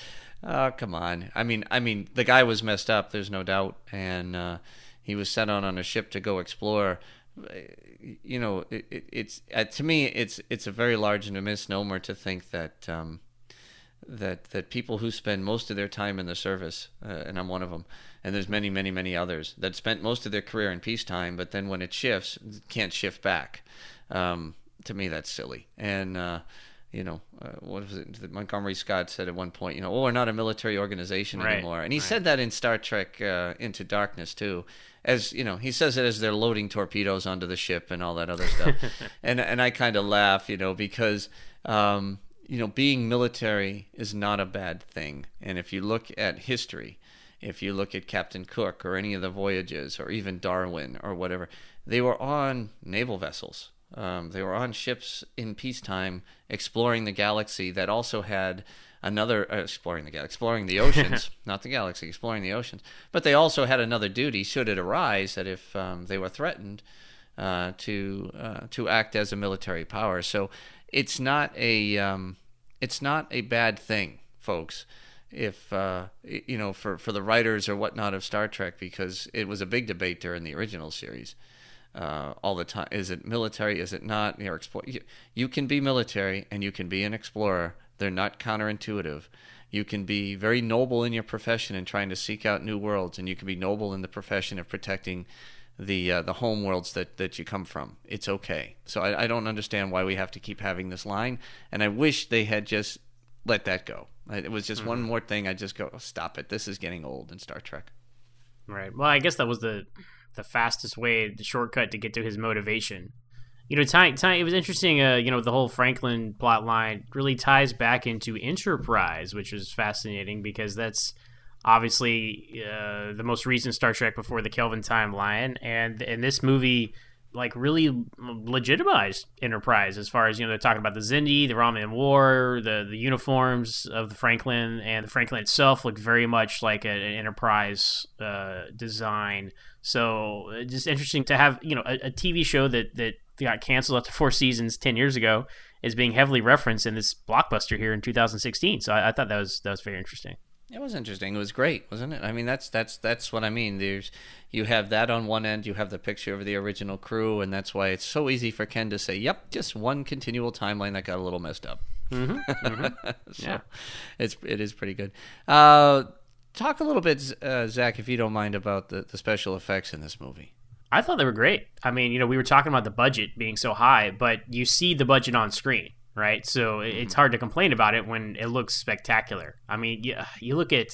oh, come on. I mean, the guy was messed up, there's no doubt. And he was sent on a ship to go explore. To me, it's a very large misnomer to think that... that people who spend most of their time in the service, and I'm one of them, and there's many, many, many others, that spent most of their career in peacetime, but then when it shifts, can't shift back. To me, that's silly. And, what was it? Montgomery Scott said at one point, we're not a military organization anymore. And he said that in Star Trek Into Darkness, too. As he says it as they're loading torpedoes onto the ship and all that other stuff. and I kind of laugh, because... being military is not a bad thing. And if you look at history, if you look at Captain Cook or any of the voyages or even Darwin or whatever, they were on naval vessels. They were on ships in peacetime exploring the galaxy that also had another... exploring the oceans, not the galaxy, exploring the oceans. But they also had another duty, should it arise, that if they were threatened to act as a military power. So... It's not a bad thing, folks, if for the writers or whatnot of Star Trek, because it was a big debate during the original series all the time. Is it military? Is it not? You can be military and you can be an explorer. They're not counterintuitive. You can be very noble in your profession and trying to seek out new worlds, and you can be noble in the profession of protecting the home worlds that you come from. It's okay. So I don't understand why we have to keep having this line, and I wish they had just let that go. It was just one more thing. I just go, oh, stop it. This is getting old in Star Trek. Right. Well, I guess that was the fastest way, the shortcut to get to his motivation. It was interesting, the whole Franklin plot line really ties back into Enterprise, which was fascinating because that's obviously the most recent Star Trek before the Kelvin timeline, and this movie really legitimized Enterprise as far as they're talking about the Xindi, the Romulan War, the uniforms of the Franklin, and the Franklin itself looked very much like an Enterprise design. So just interesting to have a TV show that got canceled after 4 seasons 10 years ago is being heavily referenced in this blockbuster here in 2016. So I thought that was very interesting. It was interesting. It was great, wasn't it? I mean, that's what I mean. You have that on one end. You have the picture of the original crew, and that's why it's so easy for Ken to say, "Yep, just one continual timeline that got a little messed up." Mm-hmm. Mm-hmm. So yeah, it is pretty good. Talk a little bit, Zach, if you don't mind, about the special effects in this movie. I thought they were great. I mean, you know, we were talking about the budget being so high, but you see the budget on screen, right? So it's hard to complain about it when it looks spectacular. I mean, you look at,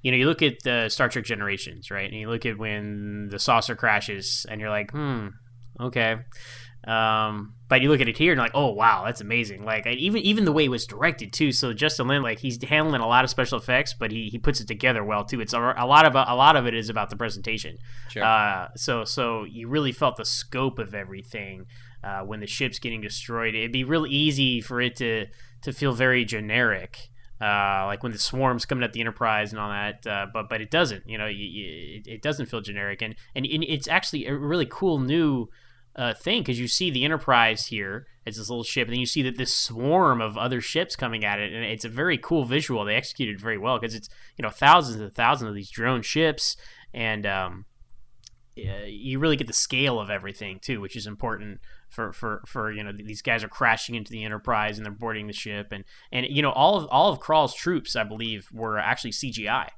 you look at the Star Trek Generations, right? And you look at when the saucer crashes and you're like, okay. But you look at it here and you're like, oh, wow, that's amazing. Like, even the way it was directed, too. So Justin Lin, like, he's handling a lot of special effects, but he puts it together well, too. It's a lot of it is about the presentation. Sure. So you really felt the scope of everything when the ship's getting destroyed. It'd be real easy for it to feel very generic, like when the swarm's coming at the Enterprise and all that, but it doesn't. You know, it doesn't feel generic. And it's actually a really cool new thing, because you see the Enterprise here as this little ship, and then you see that this swarm of other ships coming at it, and it's a very cool visual. They executed very well, because it's, you know, thousands and thousands of these drone ships, and you really get the scale of everything too, which is important for you know, these guys are crashing into the Enterprise and they're boarding the ship, and you know, all of Krall's troops, I believe, were actually CGI.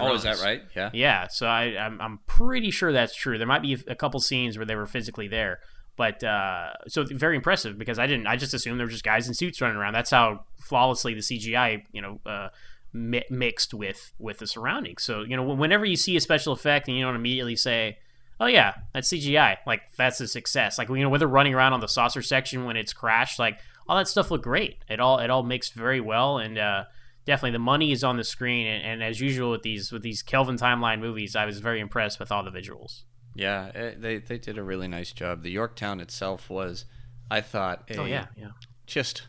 Oh, is that right? Yeah. Yeah. So I'm pretty sure that's true. There might be a couple scenes where they were physically there, but so very impressive, because I just assumed there were just guys in suits running around. That's how flawlessly the CGI, you know, mixed with the surroundings. So, you know, whenever you see a special effect and you don't immediately say, oh yeah, that's CGI, like that's a success. Like, you know, when they're running around on the saucer section when it's crashed, like all that stuff looked great. It all mixed very well, and definitely, the money is on the screen, and as usual with these Kelvin timeline movies, I was very impressed with all the visuals. Yeah, they did a really nice job. The Yorktown itself was, I thought, just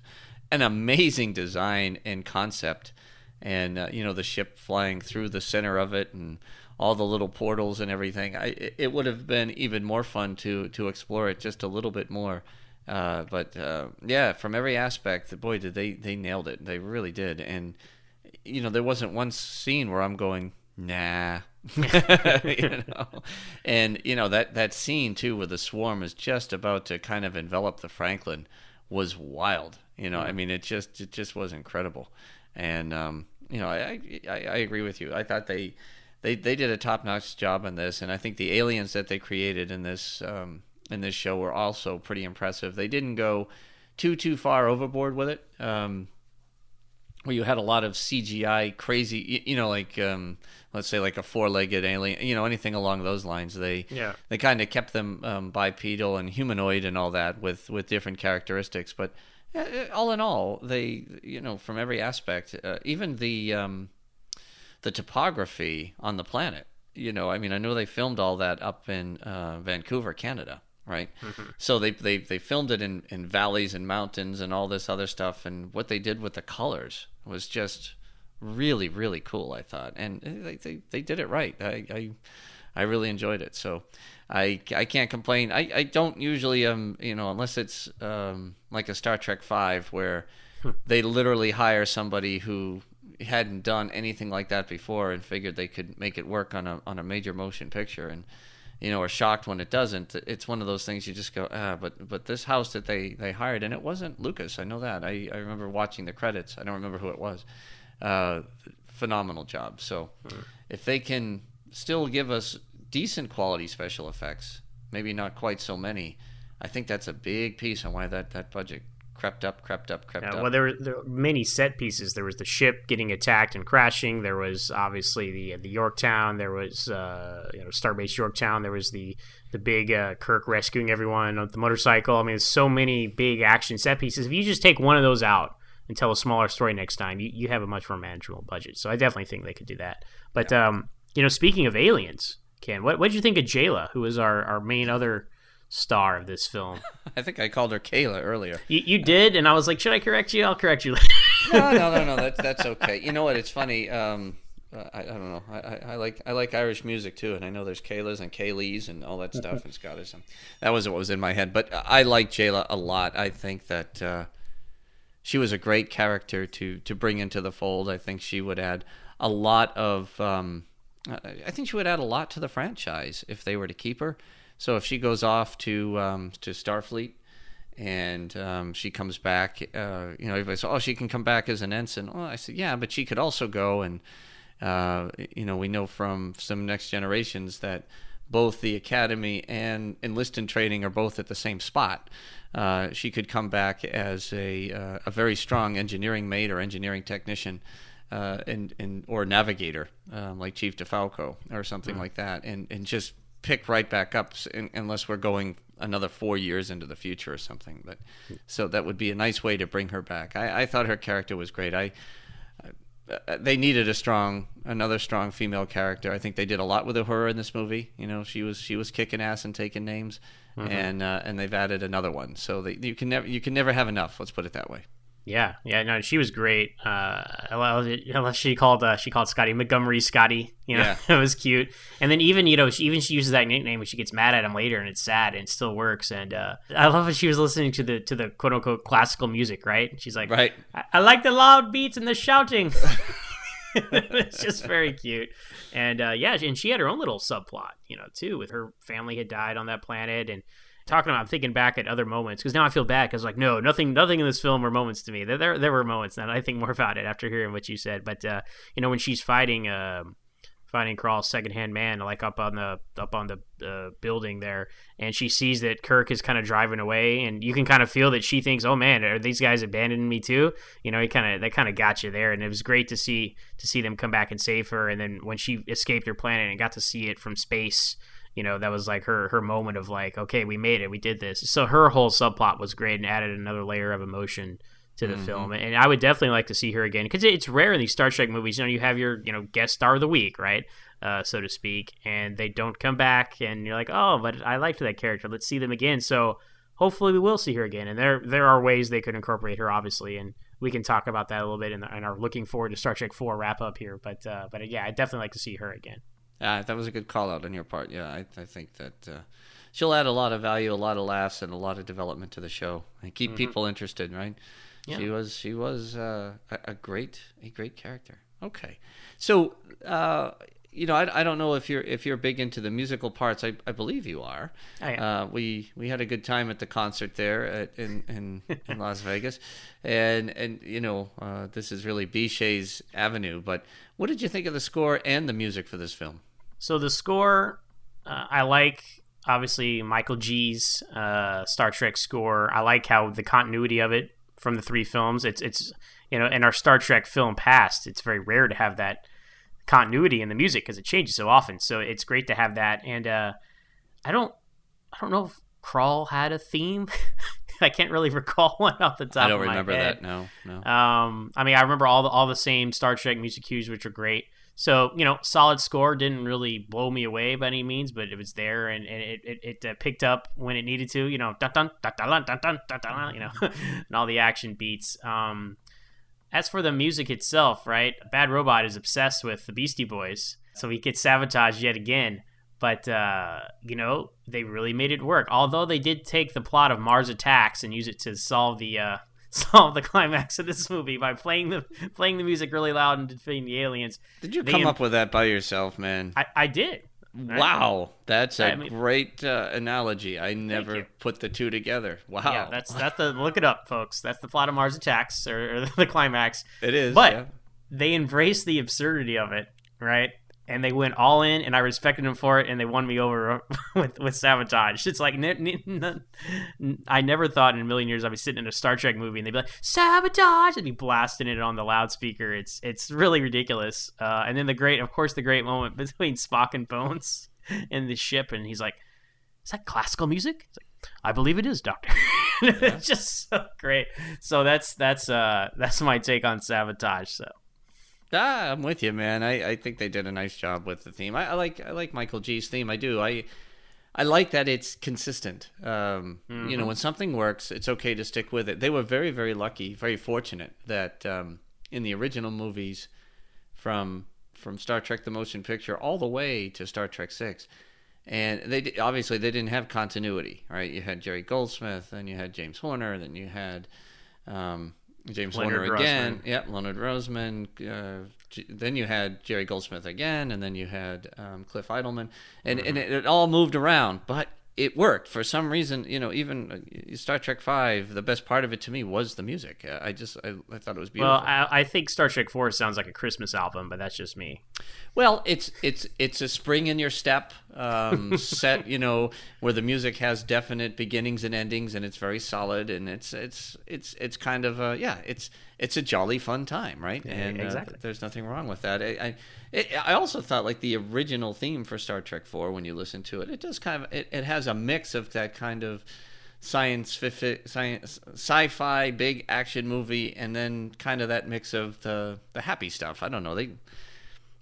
an amazing design and concept, and you know, the ship flying through the center of it and all the little portals and everything. It would have been even more fun to explore it just a little bit more. But yeah, from every aspect, boy, did they nailed it. They really did. And, you know, there wasn't one scene where I'm going, nah. You know? And, you know, that scene, too, where the swarm is just about to kind of envelop the Franklin was wild. You know, I mean, it just was incredible. And, you know, I agree with you. I thought they did a top-notch job on this. And I think the aliens that they created in this show were also pretty impressive. They didn't go too far overboard with it, where you had a lot of CGI crazy, you know, like let's say like a four-legged alien, you know, anything along those lines. They kind of kept them bipedal and humanoid and all that with different characteristics. But all in all, they, you know, from every aspect, even the topography on the planet. You know, I mean, I know they filmed all that up in Vancouver, Canada, right? Mm-hmm. So they filmed it in valleys and mountains and all this other stuff. And what they did with the colors was just really, really cool, I thought. And they did it right. I really enjoyed it. So I can't complain. I don't usually, you know, unless it's like a Star Trek V where they literally hire somebody who hadn't done anything like that before and figured they could make it work on a major motion picture, and you know, are shocked when it doesn't. It's one of those things you just go, but this house that they hired, and it wasn't Lucas, I know that. I remember watching the credits. I don't remember who it was. Phenomenal job. So if they can still give us decent quality special effects, maybe not quite so many, I think that's a big piece on why that budget crept up. Well, there were many set pieces. There was the ship getting attacked and crashing. There was obviously the Yorktown. There was you know, Starbase Yorktown. There was the big Kirk rescuing everyone on the motorcycle. I mean, there's so many big action set pieces. If you just take one of those out and tell a smaller story next time, you have a much more manageable budget. So I definitely think they could do that. But yeah. You know, speaking of aliens, Ken, what did you think of Jayla, who was our main other star of this film? I think I called her Kayla earlier. You did, and I was like, should I correct you? I'll correct you later. No, that's okay. You know what, it's funny, I don't know, I like Irish music too, and I know there's Kaylas and Kaylees and all that stuff in Scottish. That was what was in my head, but I like Jayla a lot. I think that she was a great character to bring into the fold. I think she would add a lot of to the franchise if they were to keep her. So if she goes off to Starfleet and she comes back, you know, everybody says, oh, she can come back as an ensign. Well, I said, yeah, but she could also go and, you know, we know from some Next Generations that both the academy and enlisted training are both at the same spot. She could come back as a very strong engineering mate or engineering technician, or navigator, like Chief DeFalco or something like that, and just pick right back up, unless we're going another 4 years into the future or something. But so that would be a nice way to bring her back. I thought her character was great. They needed another strong female character. I think they did a lot with Uhura in this movie. You know, she was kicking ass and taking names, and they've added another one. So you can never have enough. Let's put it that way. Yeah, no, she was great. Unless she called Scotty Montgomery Scotty. You know, it was cute. And then even she uses that nickname when she gets mad at him later, and it's sad, and it still works. And I love that she was listening to the quote unquote classical music, right? She's like, right. I like the loud beats and the shouting. It's just very cute. And and she had her own little subplot, too, with her family had died on that planet, and I'm thinking back at other moments, because now I feel bad, because like, no, nothing in this film were moments to me. There were moments, and I think more about it after hearing what you said. But when she's fighting Krall's secondhand man, like up on the building there, and she sees that Kirk is kind of driving away, and you can kind of feel that she thinks, oh man, are these guys abandoning me too? They kind of got you there, and it was great to see them come back and save her. And then when she escaped her planet and got to see it from space, that was like her moment of like, okay, we made it, we did this. So her whole subplot was great and added another layer of emotion to the film. And I would definitely like to see her again, because it's rare in these Star Trek movies. You have your guest star of the week, right, so to speak, and they don't come back, and you're like, oh, but I liked that character. Let's see them again. So hopefully we will see her again. And there are ways they could incorporate her, obviously, and we can talk about that a little bit in our looking forward to Star Trek IV wrap up here. But yeah, I'd definitely like to see her again. That was a good call out on your part. Yeah, I think that she'll add a lot of value, a lot of laughs, and a lot of development to the show, and keep people interested, right? Yeah. She was a great character. Okay, so I don't know if you're big into the musical parts. I believe you are. I am. We had a good time at the concert there in Las Vegas, and this is really Bichet's avenue. But what did you think of the score and the music for this film? So the score, I like. Obviously, Michael G's Star Trek score. I like how the continuity of it from the three films. It's in our Star Trek film past, it's very rare to have that continuity in the music, because it changes so often. So it's great to have that. And I don't know if Krall had a theme. I can't really recall one off the top of my head. I don't remember that. No. I remember all the same Star Trek music cues, which are great. So, solid score, didn't really blow me away by any means, but it was there, and it picked up when it needed to, dun dun dun dun dun dun dun dun, and all the action beats. As for the music itself, right, Bad Robot is obsessed with the Beastie Boys, so he gets sabotaged yet again. But, they really made it work, although they did take the plot of Mars Attacks and use it to solve the climax of this movie by playing the music really loud and defeating the aliens. Did you come up with that by yourself, man? I did. Wow, that's a great analogy. I never put the two together. Wow. Yeah, that's the look it up, folks. That's the plot of Mars Attacks, or the climax. It is. But they embraced the absurdity of it, right? And they went all in, and I respected them for it, and they won me over with Sabotage. It's like, I never thought in a million years I'd be sitting in a Star Trek movie, and they'd be like, Sabotage! And be blasting it on the loudspeaker. It's really ridiculous. And then the great moment between Spock and Bones in the ship, and he's like, is that classical music? It's like, I believe it is, Doctor. It's just so great. So that's my take on Sabotage, so. Ah, I'm with you, man. I think they did a nice job with the theme. I like Michael G's theme. I do. I like that it's consistent. When something works, it's okay to stick with it. They were very, very lucky, very fortunate that in the original movies, from Star Trek the Motion Picture all the way to Star Trek VI, and they didn't have continuity. Right? You had Jerry Goldsmith, then you had James Horner, then you had. James Horner again. Yep, Leonard Roseman. Then you had Jerry Goldsmith again, and then you had Cliff Idleman. And it all moved around, but it worked for some reason. You know, even Star Trek V, the best part of it to me was the music. I thought it was beautiful. Well, I think Star Trek IV sounds like a Christmas album, but that's just me. Well, it's a spring in your step set, where the music has definite beginnings and endings, and it's very solid, and it's kind of it's a jolly fun time, right? And exactly. There's nothing wrong with that. I also thought, like, the original theme for Star Trek IV, when you listen to it, it does kind of it has a mix of that kind of sci-fi big action movie, and then kind of that mix of the happy stuff. I don't know.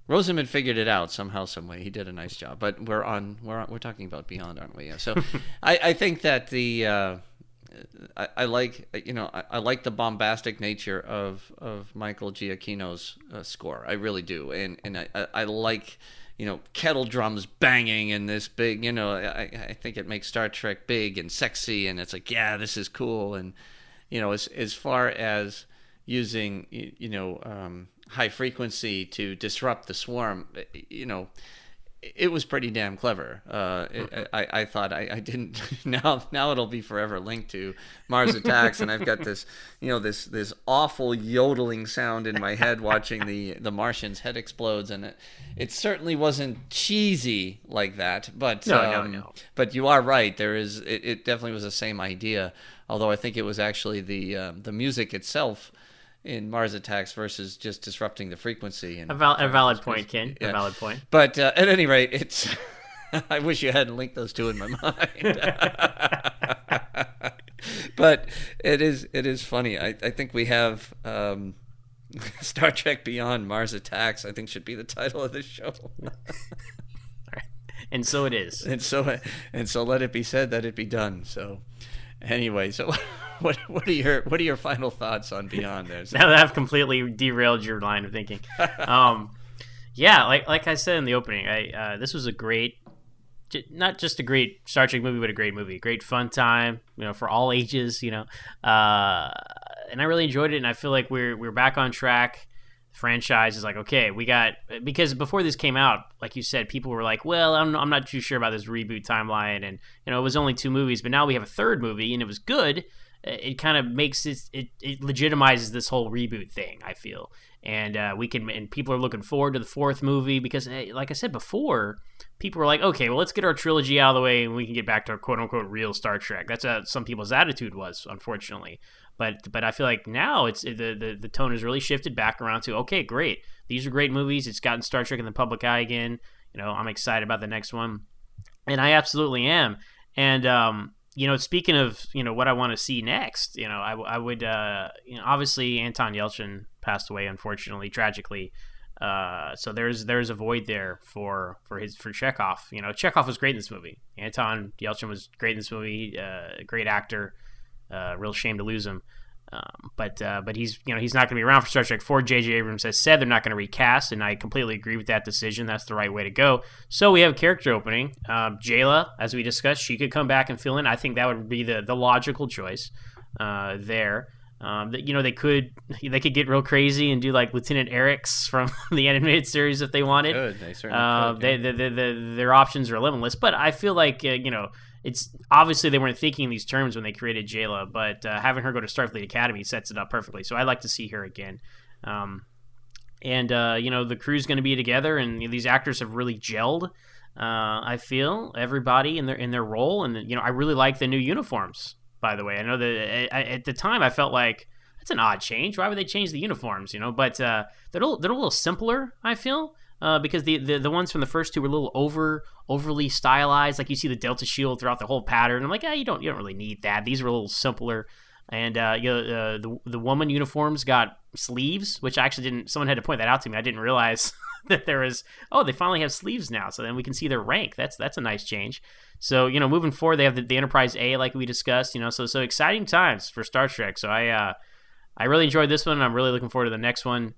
Rosenman figured it out somehow, some way. He did a nice job. But we're talking about Beyond, aren't we? Yeah. So I think that I like the bombastic nature of Michael Giacchino's score. I really do, and I like kettle drums banging and this big. I think it makes Star Trek big and sexy, and it's like, yeah, this is cool. And as far as using high frequency to disrupt the swarm, it was pretty damn clever. I thought I didn't. Now it'll be forever linked to Mars Attacks, and I've got this, this awful yodeling sound in my head watching the Martian's head explodes, and it certainly wasn't cheesy like that. But no. But you are right. There is it definitely was the same idea. Although I think it was actually the music itself in Mars Attacks versus just disrupting the frequency. And a valid point, Ken. Yeah. A valid point. But at any rate, it's. I wish you hadn't linked those two in my mind. But it is funny. I think we have Star Trek Beyond Mars Attacks, I think, should be the title of this show. And so it is. And so let it be said that it be done. So anyway, so. What are your final thoughts on Beyond there? Now that I've completely derailed your line of thinking. Yeah, like I said in the opening, this was a great, not just a great Star Trek movie, but a great movie. Great fun time, for all ages, and I really enjoyed it, and I feel like we're back on track. The franchise is like, okay, we got, because before this came out, like you said, people were like, well, I'm not too sure about this reboot timeline, and it was only 2 movies, but now we have a 3rd movie, and it was good. It kind of makes it legitimizes this whole reboot thing, I feel, and people are looking forward to the 4th movie because, like I said before, people were like, okay, well, let's get our trilogy out of the way and we can get back to our quote unquote real Star Trek. That's how some people's attitude was, unfortunately, but I feel like now it's the tone has really shifted back around to, okay, great, these are great movies. It's gotten Star Trek in the public eye again. I'm excited about the next one, and I absolutely am, and speaking of, what I want to see next, I would, obviously Anton Yelchin passed away, unfortunately, tragically. So there's a void there for Chekhov. Chekhov was great in this movie. Anton Yelchin was great in this movie. Great actor. Real shame to lose him. But he's not going to be around for Star Trek 4. J.J. Abrams has said they're not going to recast, and I completely agree with that decision. That's the right way to go. So we have a character opening. Jayla, as we discussed, she could come back and fill in. I think that would be the logical choice there. They could get real crazy and do like Lieutenant Eric's from the animated series if they wanted. Good. They certainly could, yeah. Their options are limitless. But I feel like it's obviously they weren't thinking in these terms when they created Jayla, but having her go to Starfleet Academy sets it up perfectly. So I'd like to see her again. The crew's going to be together, and these actors have really gelled. I feel everybody in their role, and I really like the new uniforms. By the way, I know that at the time I felt like that's an odd change. Why would they change the uniforms? But they're a little simpler, I feel. Because the ones from the first 2 were a little overly stylized. Like you see the Delta Shield throughout the whole pattern. I'm like, you don't really need that. These were a little simpler. And the woman uniforms got sleeves, which I actually didn't. Someone had to point that out to me. I didn't realize that there was. Oh, they finally have sleeves now. So then we can see their rank. That's a nice change. So moving forward, they have the Enterprise A, like we discussed. So exciting times for Star Trek. So I really enjoyed this one. And I'm really looking forward to the next one.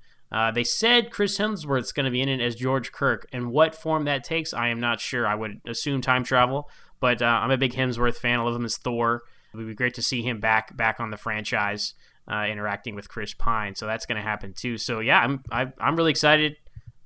They said Chris Hemsworth's going to be in it as George Kirk, and what form that takes, I am not sure. I would assume time travel, but I'm a big Hemsworth fan. I love him as Thor. It would be great to see him back on the franchise, interacting with Chris Pine. So that's going to happen too. So yeah, I'm really excited.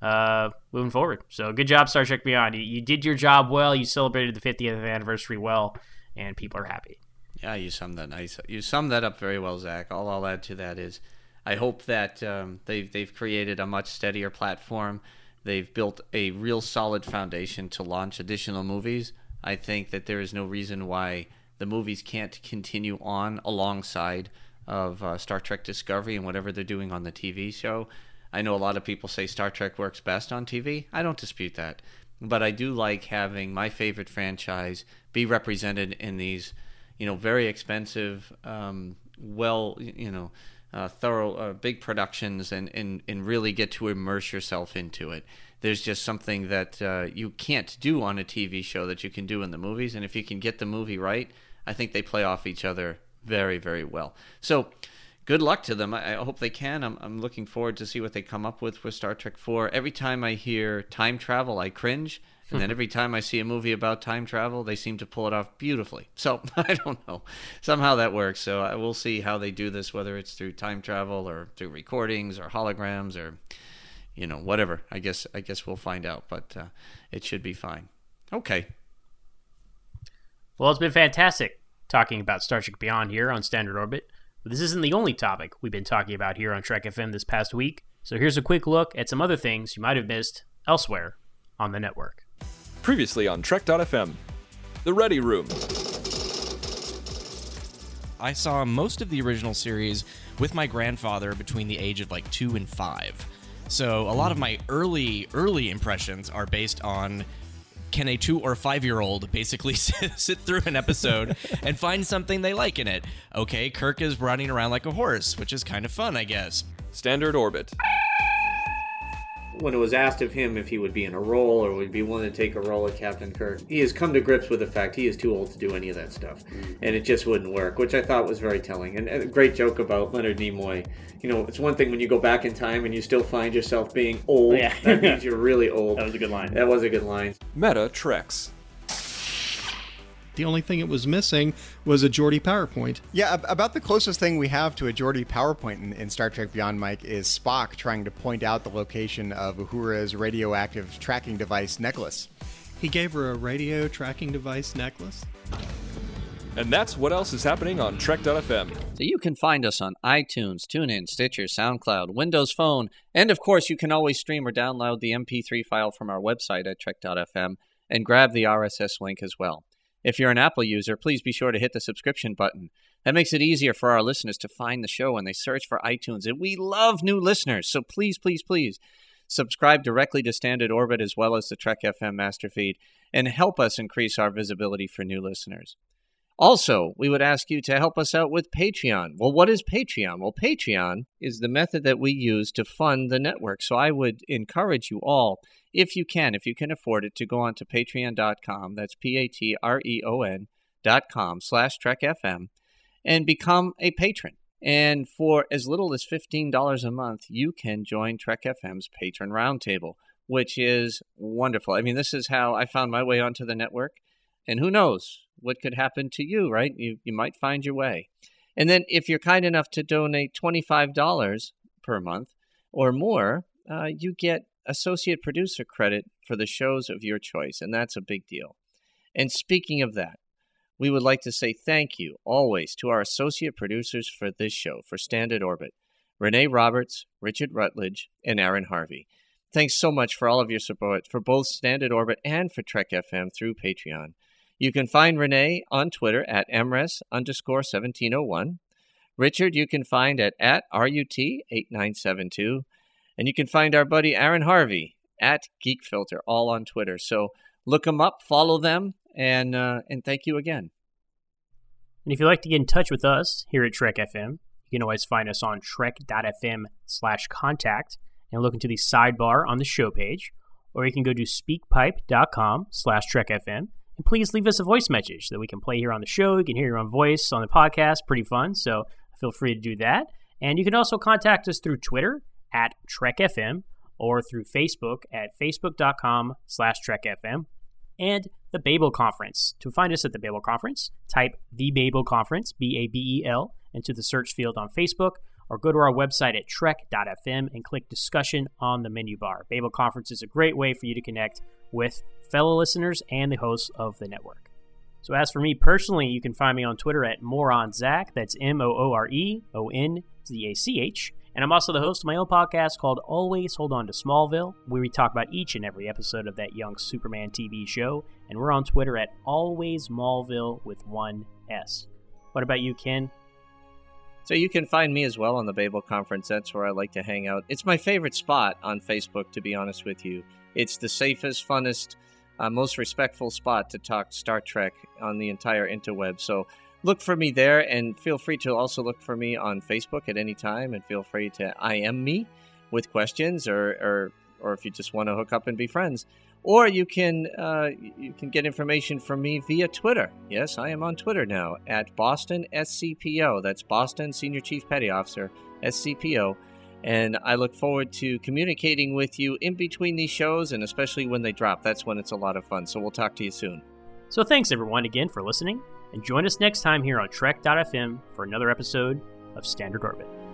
moving forward. So good job, Star Trek Beyond. You did your job well. You celebrated the 50th anniversary well, and people are happy. Yeah, you summed that nice. You summed that up very well, Zach. All I'll add to that is I hope that they've created a much steadier platform. They've built a real solid foundation to launch additional movies. I think that there is no reason why the movies can't continue on alongside of Star Trek Discovery and whatever they're doing on the TV show. I know a lot of people say Star Trek works best on TV. I don't dispute that. But I do like having my favorite franchise be represented in these, you know, very expensive, thorough, big productions and really get to immerse yourself into it. There's just something that you can't do on a TV show that you can do in the movies. And if you can get the movie right, I think they play off each other very, very well. So good luck to them. I hope they can. I'm looking forward to see what they come up with Star Trek IV. Every time I hear time travel, I cringe. And then every time I see a movie about time travel, they seem to pull it off beautifully. So I don't know. Somehow that works. So I will see how they do this, whether it's through time travel or through recordings or holograms or, you know, whatever. I guess we'll find out, but it should be fine. Okay. Well, it's been fantastic talking about Star Trek Beyond here on Standard Orbit. But this isn't the only topic we've been talking about here on Trek FM this past week. So here's a quick look at some other things you might have missed elsewhere on the network. Previously on Trek.fm, The Ready Room. I saw most of the original series with my grandfather between the age of like 2 and 5. So a lot of my early impressions are based on, can a 2 or 5-year-old basically sit through an episode and find something they like in it? Okay, Kirk is running around like a horse, which is kind of fun, I guess. Standard Orbit. When it was asked of him if he would be in a role or would be willing to take a role at Captain Kirk, he has come to grips with the fact he is too old to do any of that stuff. And it just wouldn't work, which I thought was very telling. And a great joke about Leonard Nimoy. You know, it's one thing when you go back in time and you still find yourself being old. Yeah. That means you're really old. That was a good line. That was a good line. Meta Treks. The only thing it was missing was a Geordi PowerPoint. Yeah, about the closest thing we have to a Geordi PowerPoint in Star Trek Beyond, Mike, is Spock trying to point out the location of Uhura's radioactive tracking device necklace. He gave her a radio tracking device necklace? And that's what else is happening on Trek.fm. So you can find us on iTunes, TuneIn, Stitcher, SoundCloud, Windows Phone, and of course you can always stream or download the MP3 file from our website at Trek.fm and grab the RSS link as well. If you're an Apple user, please be sure to hit the subscription button. That makes it easier for our listeners to find the show when they search for iTunes. And we love new listeners, so please, please, please subscribe directly to Standard Orbit as well as the Trek FM Masterfeed and help us increase our visibility for new listeners. Also, we would ask you to help us out with Patreon. Well, what is Patreon? Well, Patreon is the method that we use to fund the network. So I would encourage you all, if you can afford it, to go on to patreon.com, that's patreon.com/trekfm, and become a patron. And for as little as $15 a month, you can join Trek FM's Patron Roundtable, which is wonderful. I mean, this is how I found my way onto the network. And who knows what could happen to you, right? You might find your way. And then if you're kind enough to donate $25 per month or more, you get associate producer credit for the shows of your choice, and that's a big deal. And speaking of that, we would like to say thank you always to our associate producers for this show, for Standard Orbit, Renee Roberts, Richard Rutledge, and Aaron Harvey. Thanks so much for all of your support for both Standard Orbit and for Trek FM through Patreon. You can find Renee on Twitter at mres_1701. Richard, you can find at RUT8972. And you can find our buddy Aaron Harvey at GeekFilter, all on Twitter. So look them up, follow them, and thank you again. And if you'd like to get in touch with us here at Trek FM, you can always find us on trek.fm/contact and look into the sidebar on the show page. Or you can go to speakpipe.com/trekfm. And please leave us a voice message that we can play here on the show. You can hear your own voice on the podcast. Pretty fun, so feel free to do that. And you can also contact us through Twitter at TrekFM or through Facebook at facebook.com/TrekFM and the Babel Conference. To find us at the Babel Conference, type the Babel Conference, Babel, into the search field on Facebook, or go to our website at trek.fm and click discussion on the menu bar. Babel Conference is a great way for you to connect with fellow listeners and the hosts of the network. So as for me personally, you can find me on Twitter at MoronZach. That's MOOREONZACH. And I'm also the host of my own podcast called Always Hold On to Smallville, where we talk about each and every episode of that young Superman TV show. And we're on Twitter at AlwaysMallville with one S. What about you, Ken? So you can find me as well on the Babel Conference. That's where I like to hang out. It's my favorite spot on Facebook, to be honest with you. It's the safest, funnest, most respectful spot to talk Star Trek on the entire interweb. So look for me there, and feel free to also look for me on Facebook at any time, and feel free to IM me with questions, or if you just want to hook up and be friends. Or you can get information from me via Twitter. Yes, I am on Twitter now at Boston SCPO. That's Boston Senior Chief Petty Officer SCPO. And I look forward to communicating with you in between these shows, and especially when they drop. That's when it's a lot of fun. So we'll talk to you soon. So thanks, everyone, again for listening. And join us next time here on Trek.fm for another episode of Standard Orbit.